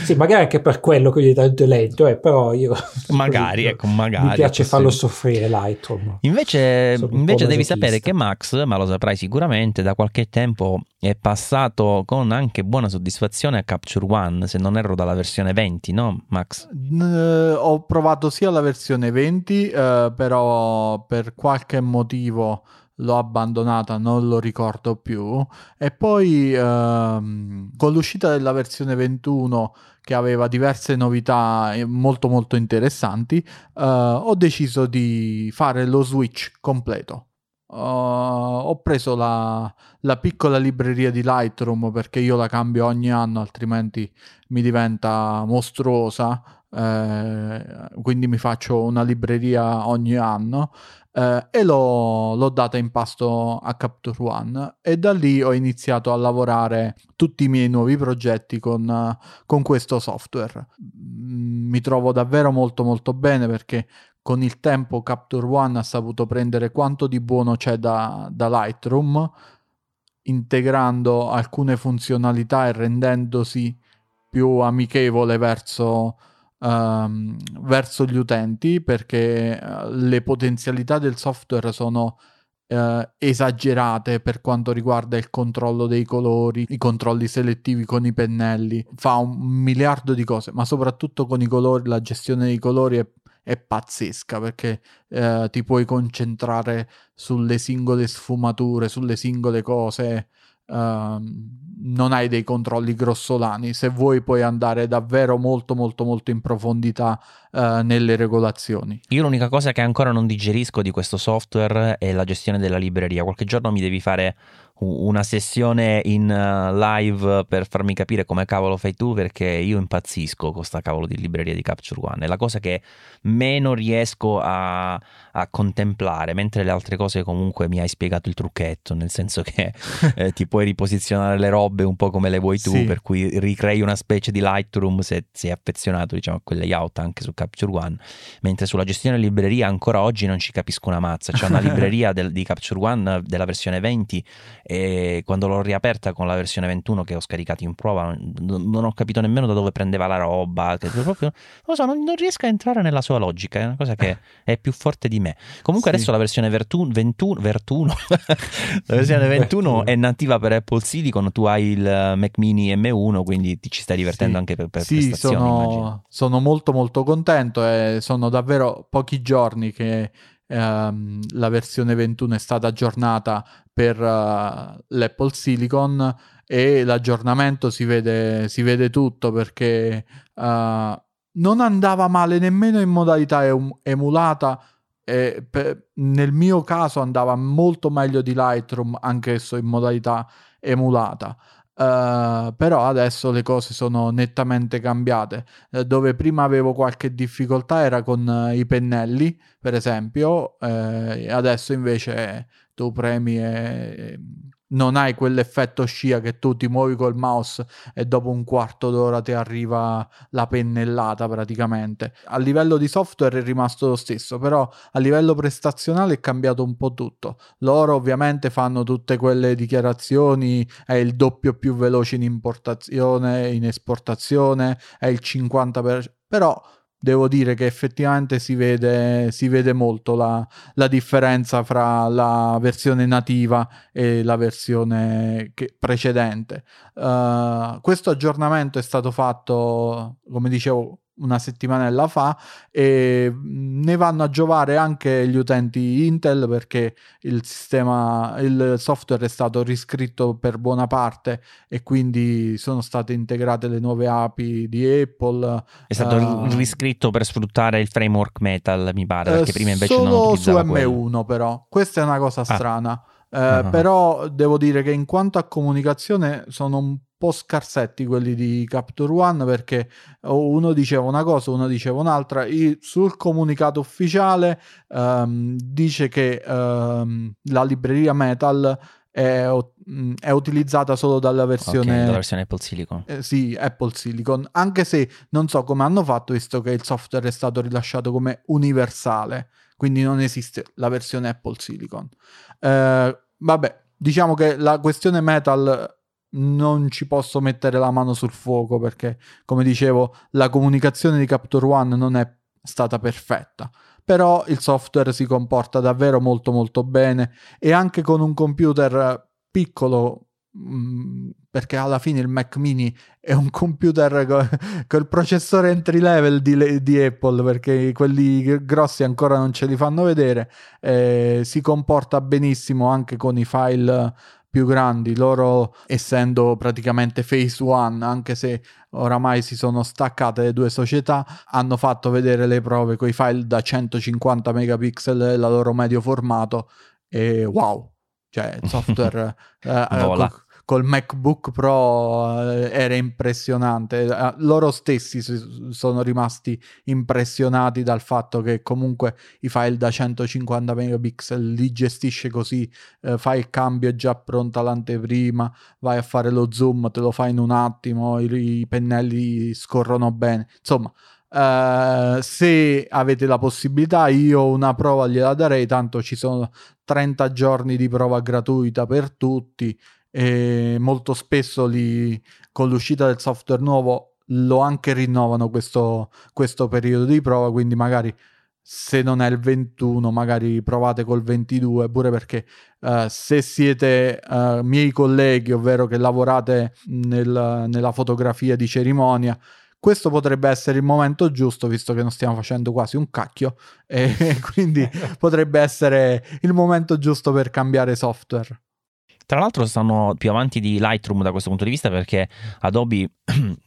Sì, magari anche per quello che gli tanto è lento, però io magari, ecco, magari mi piace farlo soffrire Lightroom. Invece devi sapere che Max, ma lo saprai sicuramente, da qualche tempo è passato con anche buona soddisfazione a Capture One, se non erro dalla versione 20, no Max? Ho provato sia la versione 20, però per qualche motivo l'ho abbandonata, non lo ricordo più, e poi con l'uscita della versione 21, che aveva diverse novità molto molto interessanti, ho deciso di fare lo switch completo. Ho preso la piccola libreria di Lightroom, perché io la cambio ogni anno, altrimenti mi diventa mostruosa, quindi mi faccio una libreria ogni anno, e l'ho data in pasto a Capture One, e da lì ho iniziato a lavorare tutti i miei nuovi progetti con questo software. Mi trovo davvero molto molto bene, perché con il tempo Capture One ha saputo prendere quanto di buono c'è da Lightroom, integrando alcune funzionalità e rendendosi più amichevole verso gli utenti, perché le potenzialità del software sono esagerate per quanto riguarda il controllo dei colori, i controlli selettivi con i pennelli, fa 1 miliardo di cose, ma soprattutto con i colori, la gestione dei colori è pazzesca, perché ti puoi concentrare sulle singole sfumature, sulle singole cose, non hai dei controlli grossolani. Se vuoi puoi andare davvero molto molto molto in profondità nelle regolazioni. Io l'unica cosa che ancora non digerisco di questo software è la gestione della libreria. Qualche giorno mi devi fare una sessione in live per farmi capire come cavolo fai tu, perché io impazzisco con sta cavolo di libreria di Capture One. È la cosa che meno riesco a contemplare, mentre le altre cose comunque mi hai spiegato il trucchetto, nel senso che ti puoi riposizionare le robe un po' come le vuoi tu, sì. Per cui ricrei una specie di Lightroom se sei affezionato, diciamo, a quel layout anche su Capture One, mentre sulla gestione libreria ancora oggi non ci capisco una mazza. C'è una libreria di Capture One della versione 20, e quando l'ho riaperta con la versione 21 che ho scaricato in prova non ho capito nemmeno da dove prendeva la roba, che proprio non riesco a entrare nella sua logica, è una cosa che è più forte di me. Comunque sì. Adesso la versione 21 la versione 21 è nativa per Apple Silicon, tu hai il Mac Mini M1, quindi ti ci stai divertendo, sì. Anche per prestazioni, sono molto molto contento, e sono davvero pochi giorni che la versione 21 è stata aggiornata per l'Apple Silicon, e l'aggiornamento si vede tutto, perché non andava male nemmeno in modalità emulata, e nel mio caso andava molto meglio di Lightroom anch'esso in modalità emulata. Però adesso le cose sono nettamente cambiate, dove prima avevo qualche difficoltà era con i pennelli, per esempio, adesso invece tu premi e non hai quell'effetto scia che tu ti muovi col mouse e dopo un quarto d'ora ti arriva la pennellata praticamente. A livello di software è rimasto lo stesso, però a livello prestazionale è cambiato un po' tutto. Loro ovviamente fanno tutte quelle dichiarazioni, è il doppio più veloce in importazione, in esportazione, è il 50%, però devo dire che effettivamente si vede molto la differenza fra la versione nativa e la versione precedente. Questo aggiornamento è stato fatto, come dicevo, una settimanella fa, e ne vanno a giovare anche gli utenti Intel, perché il software è stato riscritto per buona parte e quindi sono state integrate le nuove API di Apple. È stato riscritto per sfruttare il framework Metal, mi pare, perché prima invece non utilizzava quello. Solo su M1 però, questa è una cosa strana. Però devo dire che in quanto a comunicazione sono un po' scarsetti quelli di Capture One, perché uno diceva una cosa, uno diceva un'altra. Sul comunicato ufficiale dice che la libreria Metal è utilizzata solo dalla versione Apple Silicon. Sì, Apple Silicon, anche se non so come hanno fatto, visto che il software è stato rilasciato come universale, quindi non esiste la versione Apple Silicon. Vabbè, diciamo che la questione Metal non ci posso mettere la mano sul fuoco, perché, come dicevo, la comunicazione di Capture One non è stata perfetta, però il software si comporta davvero molto molto bene, e anche con un computer piccolo, perché alla fine il Mac mini è un computer col processore entry level di Apple, perché quelli grossi ancora non ce li fanno vedere, si comporta benissimo anche con i file più grandi. Loro, essendo praticamente Phase One, anche se oramai si sono staccate le due società, hanno fatto vedere le prove con i file da 150 megapixel, la loro medio formato, e wow, cioè il software col MacBook Pro era impressionante. Loro stessi sono rimasti impressionati dal fatto che comunque i file da 150 megapixel li gestisce così, fai il cambio, è già pronta l'anteprima, vai a fare lo zoom, te lo fai in un attimo, i pennelli scorrono bene, insomma. Se avete la possibilità, io una prova gliela darei, tanto ci sono 30 giorni di prova gratuita per tutti, e molto spesso con l'uscita del software nuovo lo anche rinnovano questo periodo di prova, quindi magari se non è il 21 magari provate col 22, pure perché se siete miei colleghi, ovvero che lavorate nella fotografia di cerimonia, questo potrebbe essere il momento giusto, visto che non stiamo facendo quasi un cacchio, e quindi potrebbe essere il momento giusto per cambiare software. Tra l'altro stanno più avanti di Lightroom da questo punto di vista, perché Adobe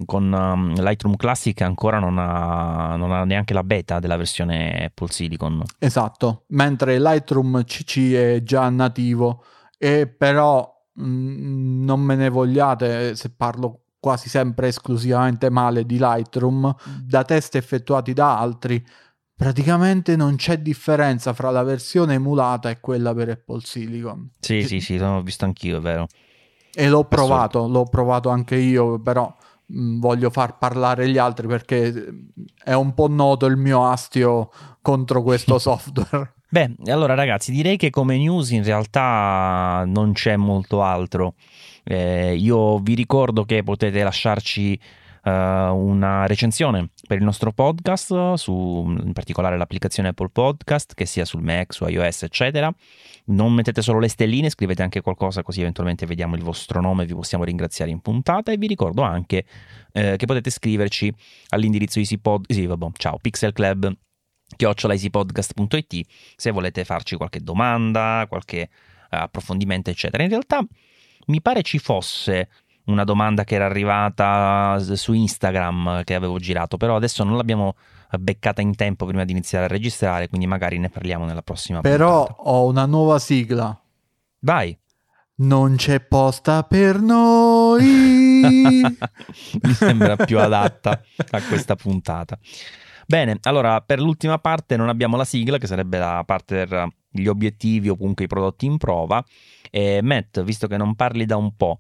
con Lightroom Classic ancora non ha neanche la beta della versione Apple Silicon. Esatto, mentre Lightroom CC è già nativo, e però non me ne vogliate se parlo quasi sempre esclusivamente male di Lightroom. Da test effettuati da altri, praticamente non c'è differenza fra la versione emulata e quella per Apple Silicon. Sì, l'ho visto anch'io, è vero. E l'ho provato anche io, però voglio far parlare gli altri, perché è un po' noto il mio astio contro questo software. Beh, allora ragazzi, direi che come news in realtà non c'è molto altro. Io vi ricordo che potete lasciarci una recensione per il nostro podcast in particolare l'applicazione Apple Podcast, che sia sul Mac, su iOS eccetera. Non mettete solo le stelline, scrivete anche qualcosa, così eventualmente vediamo il vostro nome e vi possiamo ringraziare in puntata. E vi ricordo anche che potete scriverci all'indirizzo pixelclub@easypodcast.it se volete farci qualche domanda, qualche approfondimento eccetera. In realtà mi pare ci fosse una domanda che era arrivata su Instagram che avevo girato, però adesso non l'abbiamo beccata in tempo prima di iniziare a registrare, quindi magari ne parliamo nella prossima puntata. Ho una nuova sigla. Vai. Non c'è posta per noi. Mi sembra più adatta a questa puntata. Bene, allora per l'ultima parte non abbiamo la sigla, che sarebbe la parte per gli obiettivi o comunque i prodotti in prova. E Matt, visto che non parli da un po',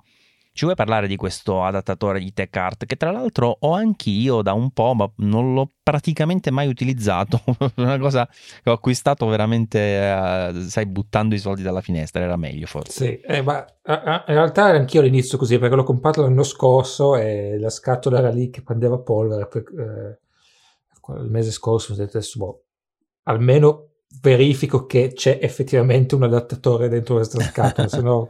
ci vuoi parlare di questo adattatore di TechArt, che tra l'altro ho anch'io da un po', ma non l'ho praticamente mai utilizzato. Una cosa che ho acquistato veramente, buttando i soldi dalla finestra, era meglio forse. Sì, ma in realtà anch'io all'inizio così, perché l'ho comprato l'anno scorso e la scatola era lì che prendeva polvere, il mese scorso, adesso boh, almeno verifico che c'è effettivamente un adattatore dentro questa scatola, sennò...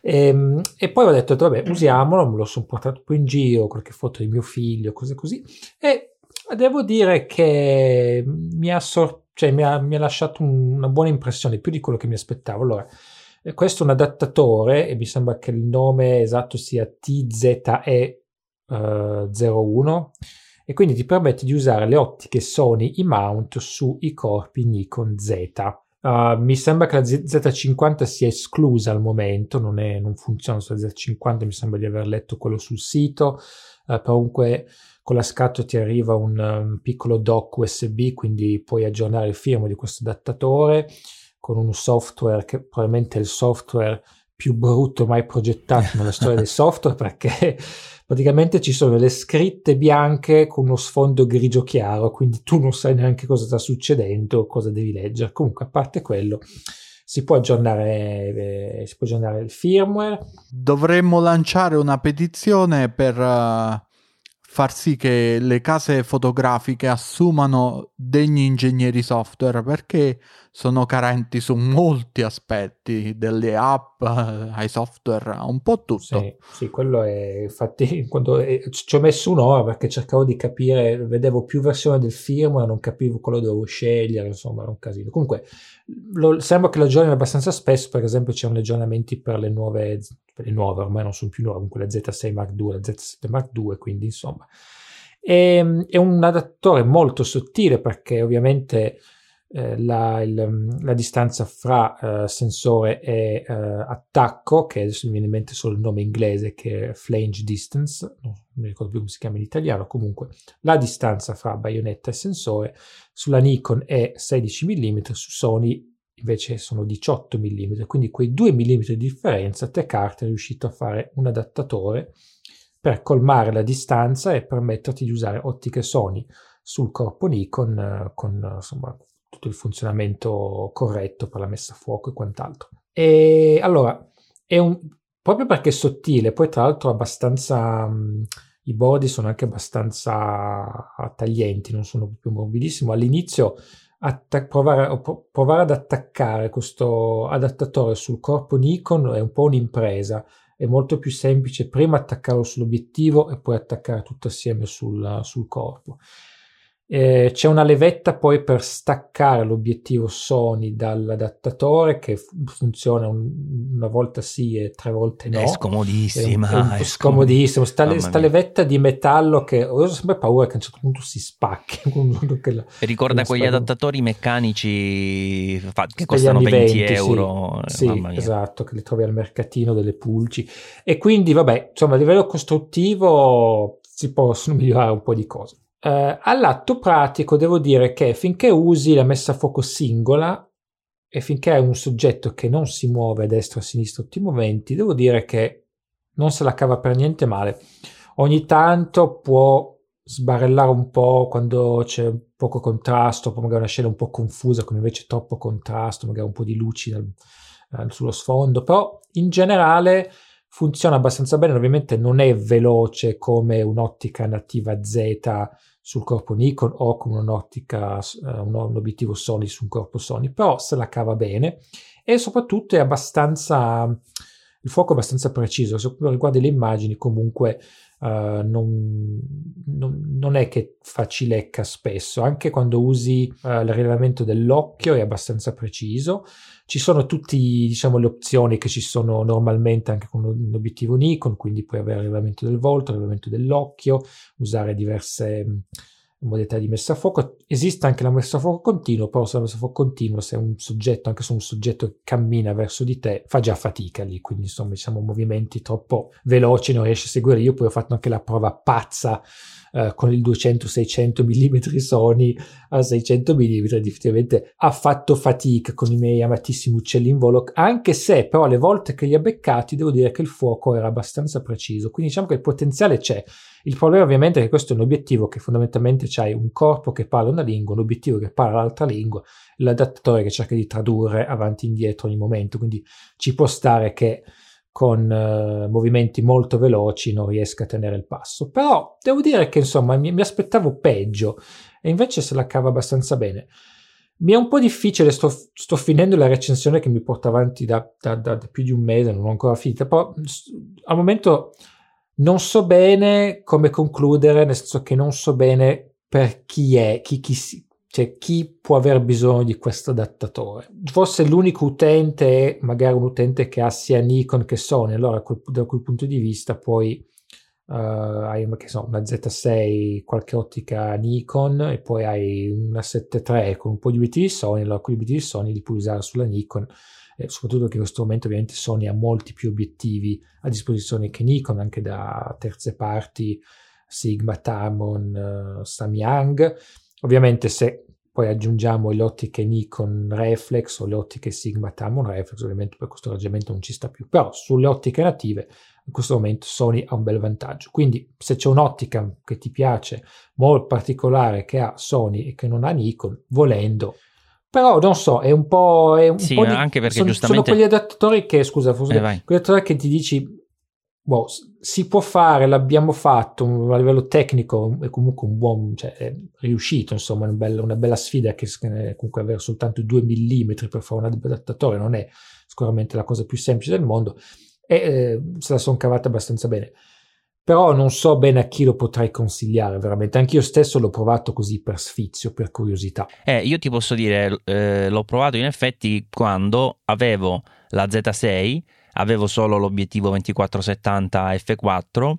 e poi ho detto vabbè, usiamolo, me lo sono portato poi in giro, qualche foto di mio figlio, cose così, e devo dire che mi ha lasciato una buona impressione, più di quello che mi aspettavo. Allora, questo è un adattatore e mi sembra che il nome esatto sia TZE01 e quindi ti permette di usare le ottiche Sony i-mount sui corpi Nikon Z. Mi sembra che la Z50 sia esclusa al momento, non funziona sulla Z50, mi sembra di aver letto quello sul sito. Comunque con la scatola ti arriva un piccolo dock USB, quindi puoi aggiornare il firmware di questo adattatore con un software che probabilmente è il software più brutto mai progettato nella storia del software, perché praticamente ci sono le scritte bianche con uno sfondo grigio chiaro, quindi tu non sai neanche cosa sta succedendo o cosa devi leggere. Comunque, a parte quello, si può aggiornare il firmware. Dovremmo lanciare una petizione per far sì che le case fotografiche assumano degni ingegneri software, perché sono carenti su molti aspetti, delle app ai software, un po' tutto. Sì, quello è, infatti quando ci ho messo un'ora perché cercavo di capire, vedevo più versioni del firmware, non capivo quello dovevo scegliere, insomma era un casino. Comunque sembra che lo aggiornino abbastanza spesso, per esempio c'erano aggiornamenti per le nuove, ormai non sono più nuove, comunque la Z6 Mark II, la Z7 Mark II, quindi insomma è un adattatore molto sottile, perché ovviamente la distanza fra sensore e attacco, che adesso mi viene in mente solo il nome inglese che è flange distance, non mi ricordo più come si chiama in italiano, comunque la distanza fra baionetta e sensore sulla Nikon è 16 mm, su Sony invece sono 18 mm, quindi quei 2 mm di differenza TechArt è riuscito a fare un adattatore per colmare la distanza e permetterti di usare ottiche Sony sul corpo Nikon con insomma tutto il funzionamento corretto per la messa a fuoco e quant'altro. E allora proprio perché è sottile, poi tra l'altro abbastanza i bordi sono anche abbastanza taglienti, non sono più morbidissimo. All'inizio provare ad attaccare questo adattatore sul corpo Nikon è un po' un'impresa, è molto più semplice prima attaccarlo sull'obiettivo e poi attaccare tutto assieme sul corpo. C'è una levetta poi per staccare l'obiettivo Sony dall'adattatore che funziona una volta sì e tre volte no. È scomodissima. È scomodissimo. Sta levetta di metallo che ho sempre paura che a un certo punto si spacchi. Ricorda quegli adattatori meccanici che costano 20 euro. Sì, mamma mia. Esatto, che li trovi al mercatino delle pulci. E quindi vabbè, insomma a livello costruttivo si possono migliorare un po' di cose. All'atto pratico devo dire che finché usi la messa a fuoco singola e finché hai un soggetto che non si muove a destra o a sinistra tutti i momenti, devo dire che non se la cava per niente male. Ogni tanto può sbarellare un po' quando c'è poco contrasto, magari una scena un po' confusa come invece troppo contrasto, magari un po' di luci sullo sfondo, però in generale funziona abbastanza bene. Ovviamente non è veloce come un'ottica nativa Z sul corpo Nikon o come un'ottica, un obiettivo Sony su un corpo Sony, però se la cava bene e soprattutto è abbastanza, il fuoco è abbastanza preciso. Se riguarda le immagini comunque non è che facilecca spesso, anche quando usi il rilevamento dell'occhio è abbastanza preciso. Ci sono tutti, diciamo, le opzioni che ci sono normalmente anche con un obiettivo Nikon, quindi puoi avere il rilevamento del volto, il rilevamento dell'occhio, usare diverse modalità di messa a fuoco. Esiste anche la messa a fuoco continuo, però se la messa a fuoco continua, se un soggetto, anche se un soggetto che cammina verso di te, fa già fatica lì, quindi insomma diciamo movimenti troppo veloci non riesce a seguire. Io poi ho fatto anche la prova pazza con il 200-600 mm Sony a 600 mm, effettivamente ha fatto fatica con i miei amatissimi uccelli in volo, anche se però le volte che li ha beccati devo dire che il fuoco era abbastanza preciso, quindi diciamo che il potenziale c'è. Il problema ovviamente è che questo è un obiettivo che fondamentalmente c'hai un corpo che parla una lingua, un obiettivo che parla l'altra lingua, l'adattatore che cerca di tradurre avanti e indietro ogni momento, quindi ci può stare che con movimenti molto veloci non riesca a tenere il passo. Però devo dire che insomma mi aspettavo peggio. e invece se la cava abbastanza bene. Mi è un po' difficile, sto finendo la recensione che mi porta avanti da più di un mese, non l'ho ancora finita, però al momento non so bene come concludere, nel senso che non so bene per chi può aver bisogno di questo adattatore. Forse l'unico utente è magari un utente che ha sia Nikon che Sony, allora da quel punto di vista poi hai una Z6, qualche ottica Nikon, e poi hai una 7.3 con un po' di obiettivi Sony, allora con gli obiettivi Sony li puoi usare sulla Nikon, soprattutto che in questo momento ovviamente Sony ha molti più obiettivi a disposizione che Nikon, anche da terze parti, Sigma, Tamron, Samyang. Ovviamente se poi aggiungiamo le ottiche Nikon Reflex o le ottiche Sigma Tamron Reflex, ovviamente per questo ragionamento non ci sta più, però sulle ottiche native in questo momento Sony ha un bel vantaggio. Quindi se c'è un'ottica che ti piace molto particolare che ha Sony e che non ha Nikon, volendo, però non so, è un po', sì, po' di, anche perché giustamente sono quegli adattatori che quegli adattatori che ti dici wow, si può fare, l'abbiamo fatto a livello tecnico, è comunque un buon, è riuscito, insomma, una bella sfida, che comunque avere soltanto 2 millimetri per fare un adattatore non è sicuramente la cosa più semplice del mondo, e se la sono cavata abbastanza bene, però non so bene a chi lo potrei consigliare veramente. Anch'io stesso l'ho provato così per sfizio, per curiosità. Io ti posso dire, l'ho provato in effetti quando avevo la Z6, avevo solo l'obiettivo 24-70 F4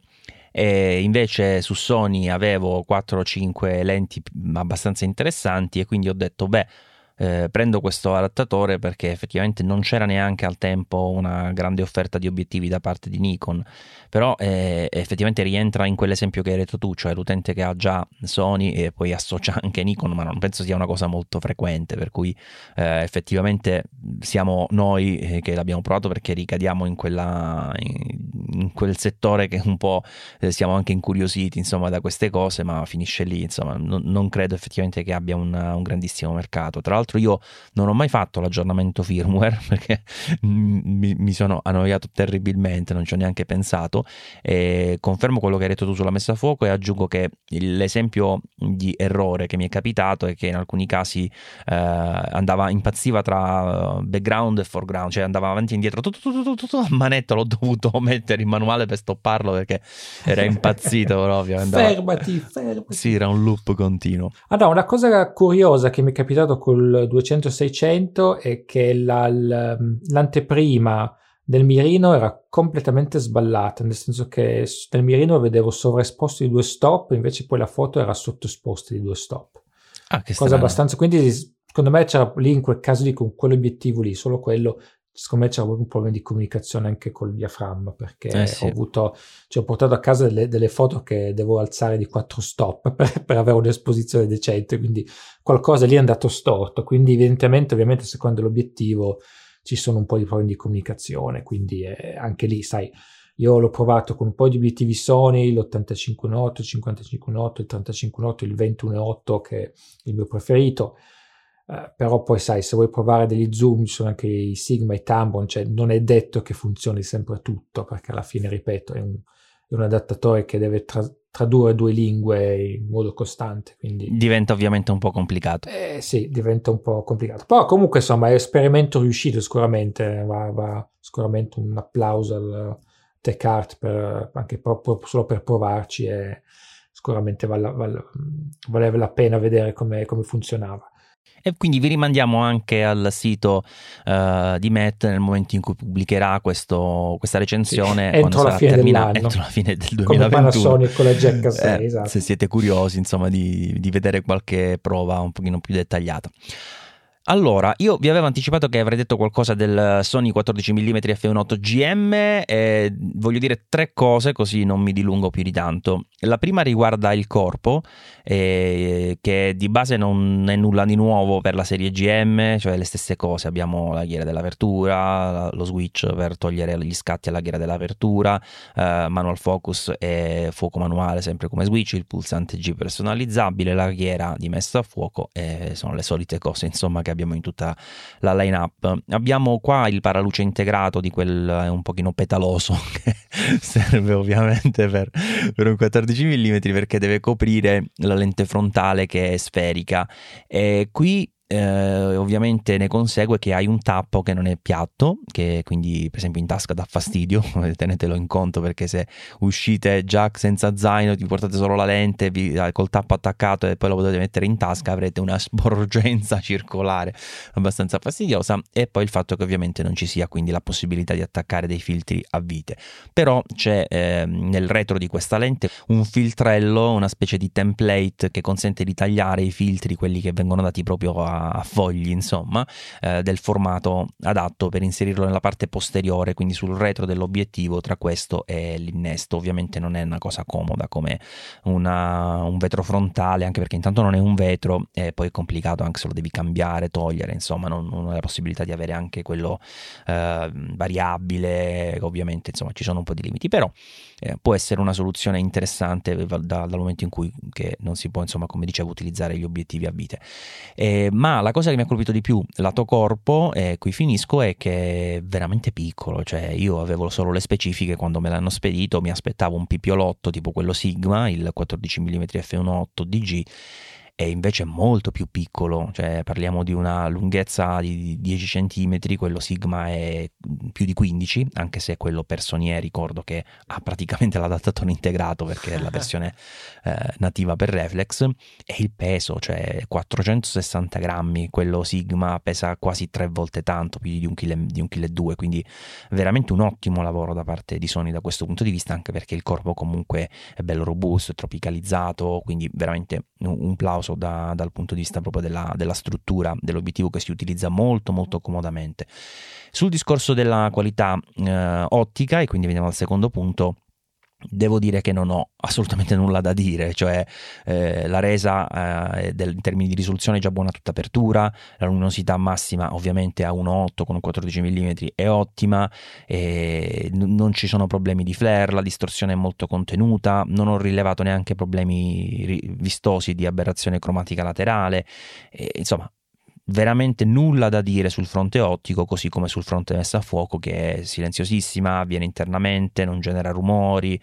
e invece su Sony avevo 4-5 lenti abbastanza interessanti, e quindi ho detto prendo questo adattatore, perché effettivamente non c'era neanche al tempo una grande offerta di obiettivi da parte di Nikon, però effettivamente rientra in quell'esempio che hai detto tu, cioè l'utente che ha già Sony e poi associa anche Nikon, ma non penso sia una cosa molto frequente, per cui effettivamente siamo noi che l'abbiamo provato, perché ricadiamo in quel settore che un po' siamo anche incuriositi, insomma, da queste cose, ma finisce lì, insomma, non credo effettivamente che abbia un grandissimo mercato. Tra l'altro io non ho mai fatto l'aggiornamento firmware, perché mi sono annoiato terribilmente, non ci ho neanche pensato, e confermo quello che hai detto tu sulla messa a fuoco, e aggiungo che l'esempio di errore che mi è capitato è che in alcuni casi impazziva tra background e foreground, cioè andava avanti e indietro a manetta, l'ho dovuto mettere in manuale per stopparlo perché era impazzito proprio, andava... fermati, sì, era un loop continuo. Una cosa curiosa che mi è capitato col 200-600 è che l'anteprima del mirino era completamente sballata, nel senso che nel mirino vedevo sovraesposti di 2 stop, invece poi la foto era sottoesposta di 2 stop. Che cosa strana. Abbastanza, quindi secondo me c'era lì, in quel caso lì, con quell'obiettivo lì, solo quello, secondo me c'era un problema di comunicazione anche col diaframma, perché sì. Ho portato a casa delle foto che devo alzare di 4 stop per avere un'esposizione decente, quindi qualcosa lì è andato storto, quindi ovviamente secondo l'obiettivo ci sono un po' di problemi di comunicazione, quindi anche lì, sai, io l'ho provato con un po' di obiettivi Sony, l'85-1.8, il 55-1.8, il 35-1.8, il 21-1.8 che è il mio preferito. Però poi sai, se vuoi provare degli zoom, ci sono anche i Sigma e i Tamron, non è detto che funzioni sempre tutto, perché alla fine, ripeto, è un adattatore che deve tradurre 2 lingue in modo costante, quindi diventa ovviamente un po' complicato. Però comunque, insomma, è esperimento riuscito sicuramente, va sicuramente un applauso al TechArt anche proprio solo per provarci, e sicuramente valeva la pena vedere come funzionava. E quindi vi rimandiamo anche al sito di Matt nel momento in cui pubblicherà questa recensione, sì, entro la fine dell'anno, entro la fine del 2021, come Panasonic con la GH6, esatto. Se siete curiosi, insomma, di vedere qualche prova un pochino più dettagliata. Allora, io vi avevo anticipato che avrei detto qualcosa del Sony 14 mm F1.8 GM, e voglio dire 3 cose così non mi dilungo più di tanto. La prima riguarda il corpo, che di base non è nulla di nuovo per la serie GM, cioè le stesse cose, abbiamo la ghiera dell'apertura, lo switch per togliere gli scatti alla ghiera dell'apertura, manual focus e fuoco manuale sempre come switch, il pulsante G personalizzabile, la ghiera di messa a fuoco, sono le solite cose, insomma, che abbiamo in tutta la line up. Abbiamo qua il paraluce integrato, di quel un pochino petaloso che serve ovviamente per per un 14 mm perché deve coprire la lente frontale che è sferica, e qui ovviamente ne consegue che hai un tappo che non è piatto, che quindi per esempio in tasca dà fastidio, tenetelo in conto, perché se uscite già senza zaino, ti portate solo la lente col tappo attaccato e poi lo potete mettere in tasca, avrete una sporgenza circolare abbastanza fastidiosa, e poi il fatto che ovviamente non ci sia quindi la possibilità di attaccare dei filtri a vite. Però c'è nel retro di questa lente un filtrello, una specie di template che consente di tagliare i filtri, quelli che vengono dati proprio a fogli, insomma, del formato adatto, per inserirlo nella parte posteriore, quindi sul retro dell'obiettivo tra questo e l'innesto. Ovviamente non è una cosa comoda come un vetro frontale, anche perché intanto non è un vetro e poi è complicato anche se lo devi cambiare, togliere, insomma non hai la possibilità di avere anche quello variabile, ovviamente insomma ci sono un po' di limiti, però può essere una soluzione interessante dal momento in cui che non si può, insomma, come dicevo, utilizzare gli obiettivi a vite. Ma la cosa che mi ha colpito di più lato corpo, e qui finisco, è che è veramente piccolo, cioè io avevo solo le specifiche quando me l'hanno spedito, mi aspettavo un piccolotto tipo quello Sigma, il 14 mm F1.8 DG, e invece è molto più piccolo, cioè parliamo di una lunghezza di 10 cm, quello Sigma è più di 15, anche se quello per Sony ricordo che ha praticamente l'adattatore integrato perché è la versione nativa per reflex, e il peso, cioè 460 grammi, quello Sigma pesa quasi 3 volte tanto, più di 1,2 kg, quindi veramente un ottimo lavoro da parte di Sony da questo punto di vista, anche perché il corpo comunque è bello robusto, è tropicalizzato, quindi veramente un plauso dal punto di vista proprio della struttura dell'obiettivo, che si utilizza molto molto comodamente. Sul discorso della qualità ottica, e quindi veniamo al secondo punto, devo dire che non ho assolutamente nulla da dire, cioè la resa in termini di risoluzione è già buona a tutta apertura, la luminosità massima ovviamente a 1.8 con un 14 mm è ottima, e non ci sono problemi di flare, la distorsione è molto contenuta, non ho rilevato neanche problemi vistosi di aberrazione cromatica laterale, insomma veramente nulla da dire sul fronte ottico, così come sul fronte messa a fuoco, che è silenziosissima, avviene internamente, non genera rumori,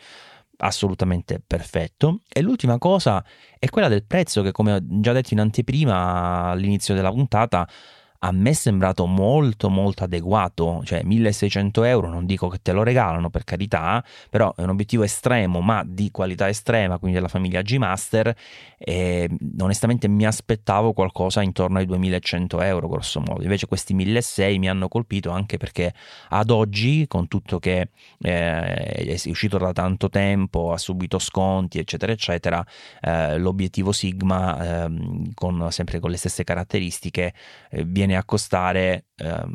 assolutamente perfetto. E l'ultima cosa è quella del prezzo, che come ho già detto in anteprima all'inizio della puntata, a me è sembrato molto molto adeguato, cioè 1.600 euro, non dico che te lo regalano, per carità, però è un obiettivo estremo ma di qualità estrema, quindi della famiglia G Master, e onestamente mi aspettavo qualcosa intorno ai 2.100 euro grosso modo, invece questi 1.600 mi hanno colpito, anche perché ad oggi, con tutto che è uscito da tanto tempo, ha subito sconti eccetera eccetera, l'obiettivo Sigma sempre con le stesse caratteristiche viene a costare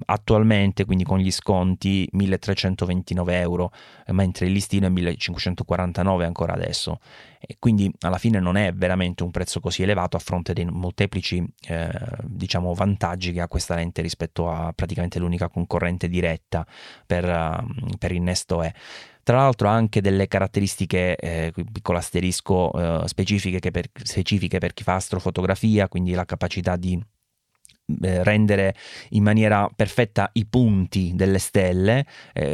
attualmente, quindi con gli sconti, 1.329 euro, mentre il listino è 1.549 ancora adesso, e quindi alla fine non è veramente un prezzo così elevato a fronte dei molteplici diciamo vantaggi che ha questa lente rispetto a praticamente l'unica concorrente diretta per innesto E. Tra l'altro anche delle caratteristiche, piccolo asterisco, specifiche per chi fa astrofotografia, quindi la capacità di rendere in maniera perfetta i punti delle stelle,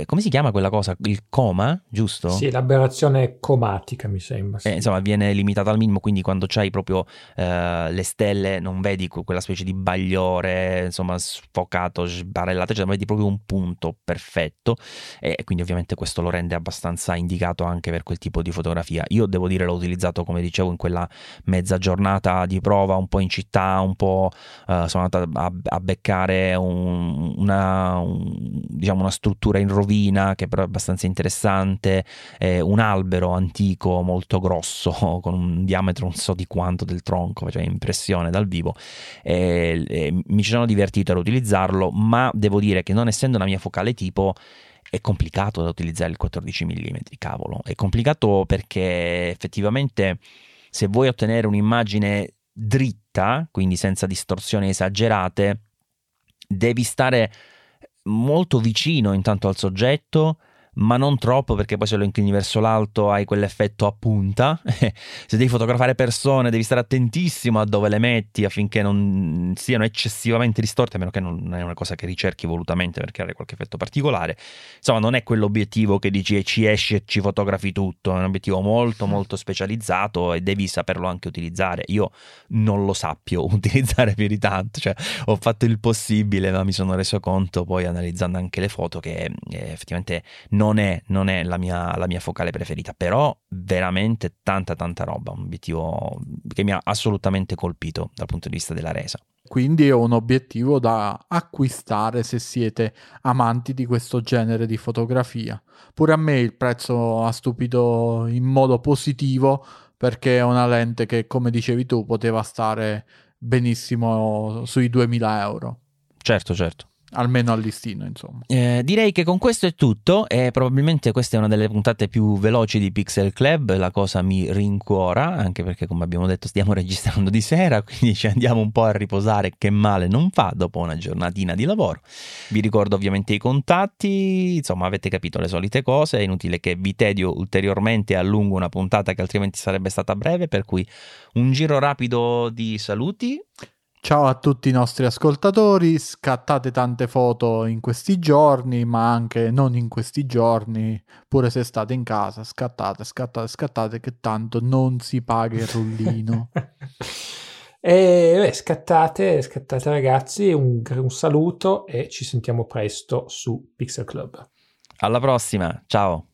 come si chiama quella cosa? Il coma, giusto? Sì, l'aberrazione cromatica mi sembra, sì. Insomma viene limitata al minimo, quindi quando c'hai proprio le stelle non vedi quella specie di bagliore, insomma sfocato, sbarellato, cioè vedi proprio un punto perfetto, e quindi ovviamente questo lo rende abbastanza indicato anche per quel tipo di fotografia. Io devo dire l'ho utilizzato, come dicevo, in quella mezza giornata di prova, un po' in città, un po' sono andata a beccare diciamo una struttura in rovina che però è abbastanza interessante, un albero antico molto grosso con un diametro non so di quanto del tronco, cioè impressione dal vivo, mi ci sono divertito ad utilizzarlo, ma devo dire che non essendo la mia focale tipo è complicato da utilizzare il 14 mm, cavolo, è complicato perché effettivamente se vuoi ottenere un'immagine dritta, quindi senza distorsioni esagerate, devi stare molto vicino intanto al soggetto, ma non troppo, perché poi se lo inclini verso l'alto hai quell'effetto a punta. Se devi fotografare persone devi stare attentissimo a dove le metti affinché non siano eccessivamente distorte, a meno che non è una cosa che ricerchi volutamente per creare qualche effetto particolare. Insomma, non è quell'obiettivo che dici ci esci e ci fotografi tutto, è un obiettivo molto molto specializzato e devi saperlo anche utilizzare. Io non lo sappio utilizzare più di tanto, cioè ho fatto il possibile, ma mi sono reso conto poi analizzando anche le foto che effettivamente non è la mia focale preferita, però veramente tanta roba, un obiettivo che mi ha assolutamente colpito dal punto di vista della resa. Quindi è un obiettivo da acquistare se siete amanti di questo genere di fotografia. Pure a me il prezzo ha stupito in modo positivo, perché è una lente che, come dicevi tu, poteva stare benissimo sui 2.000 euro. Certo almeno al listino, insomma. Direi che con questo è tutto, e probabilmente questa è una delle puntate più veloci di Pixel Club. La cosa mi rincuora, anche perché, come abbiamo detto, stiamo registrando di sera, quindi ci andiamo un po' a riposare, che male non fa dopo una giornatina di lavoro. Vi ricordo ovviamente i contatti, insomma avete capito le solite cose, è inutile che vi tedio ulteriormente e allungo una puntata che altrimenti sarebbe stata breve, per cui un giro rapido di saluti. Ciao a tutti i nostri ascoltatori, scattate tante foto in questi giorni, ma anche non in questi giorni, pure se state in casa, scattate che tanto non si paga il rullino. Scattate ragazzi, un saluto e ci sentiamo presto su Pixel Club. Alla prossima, ciao!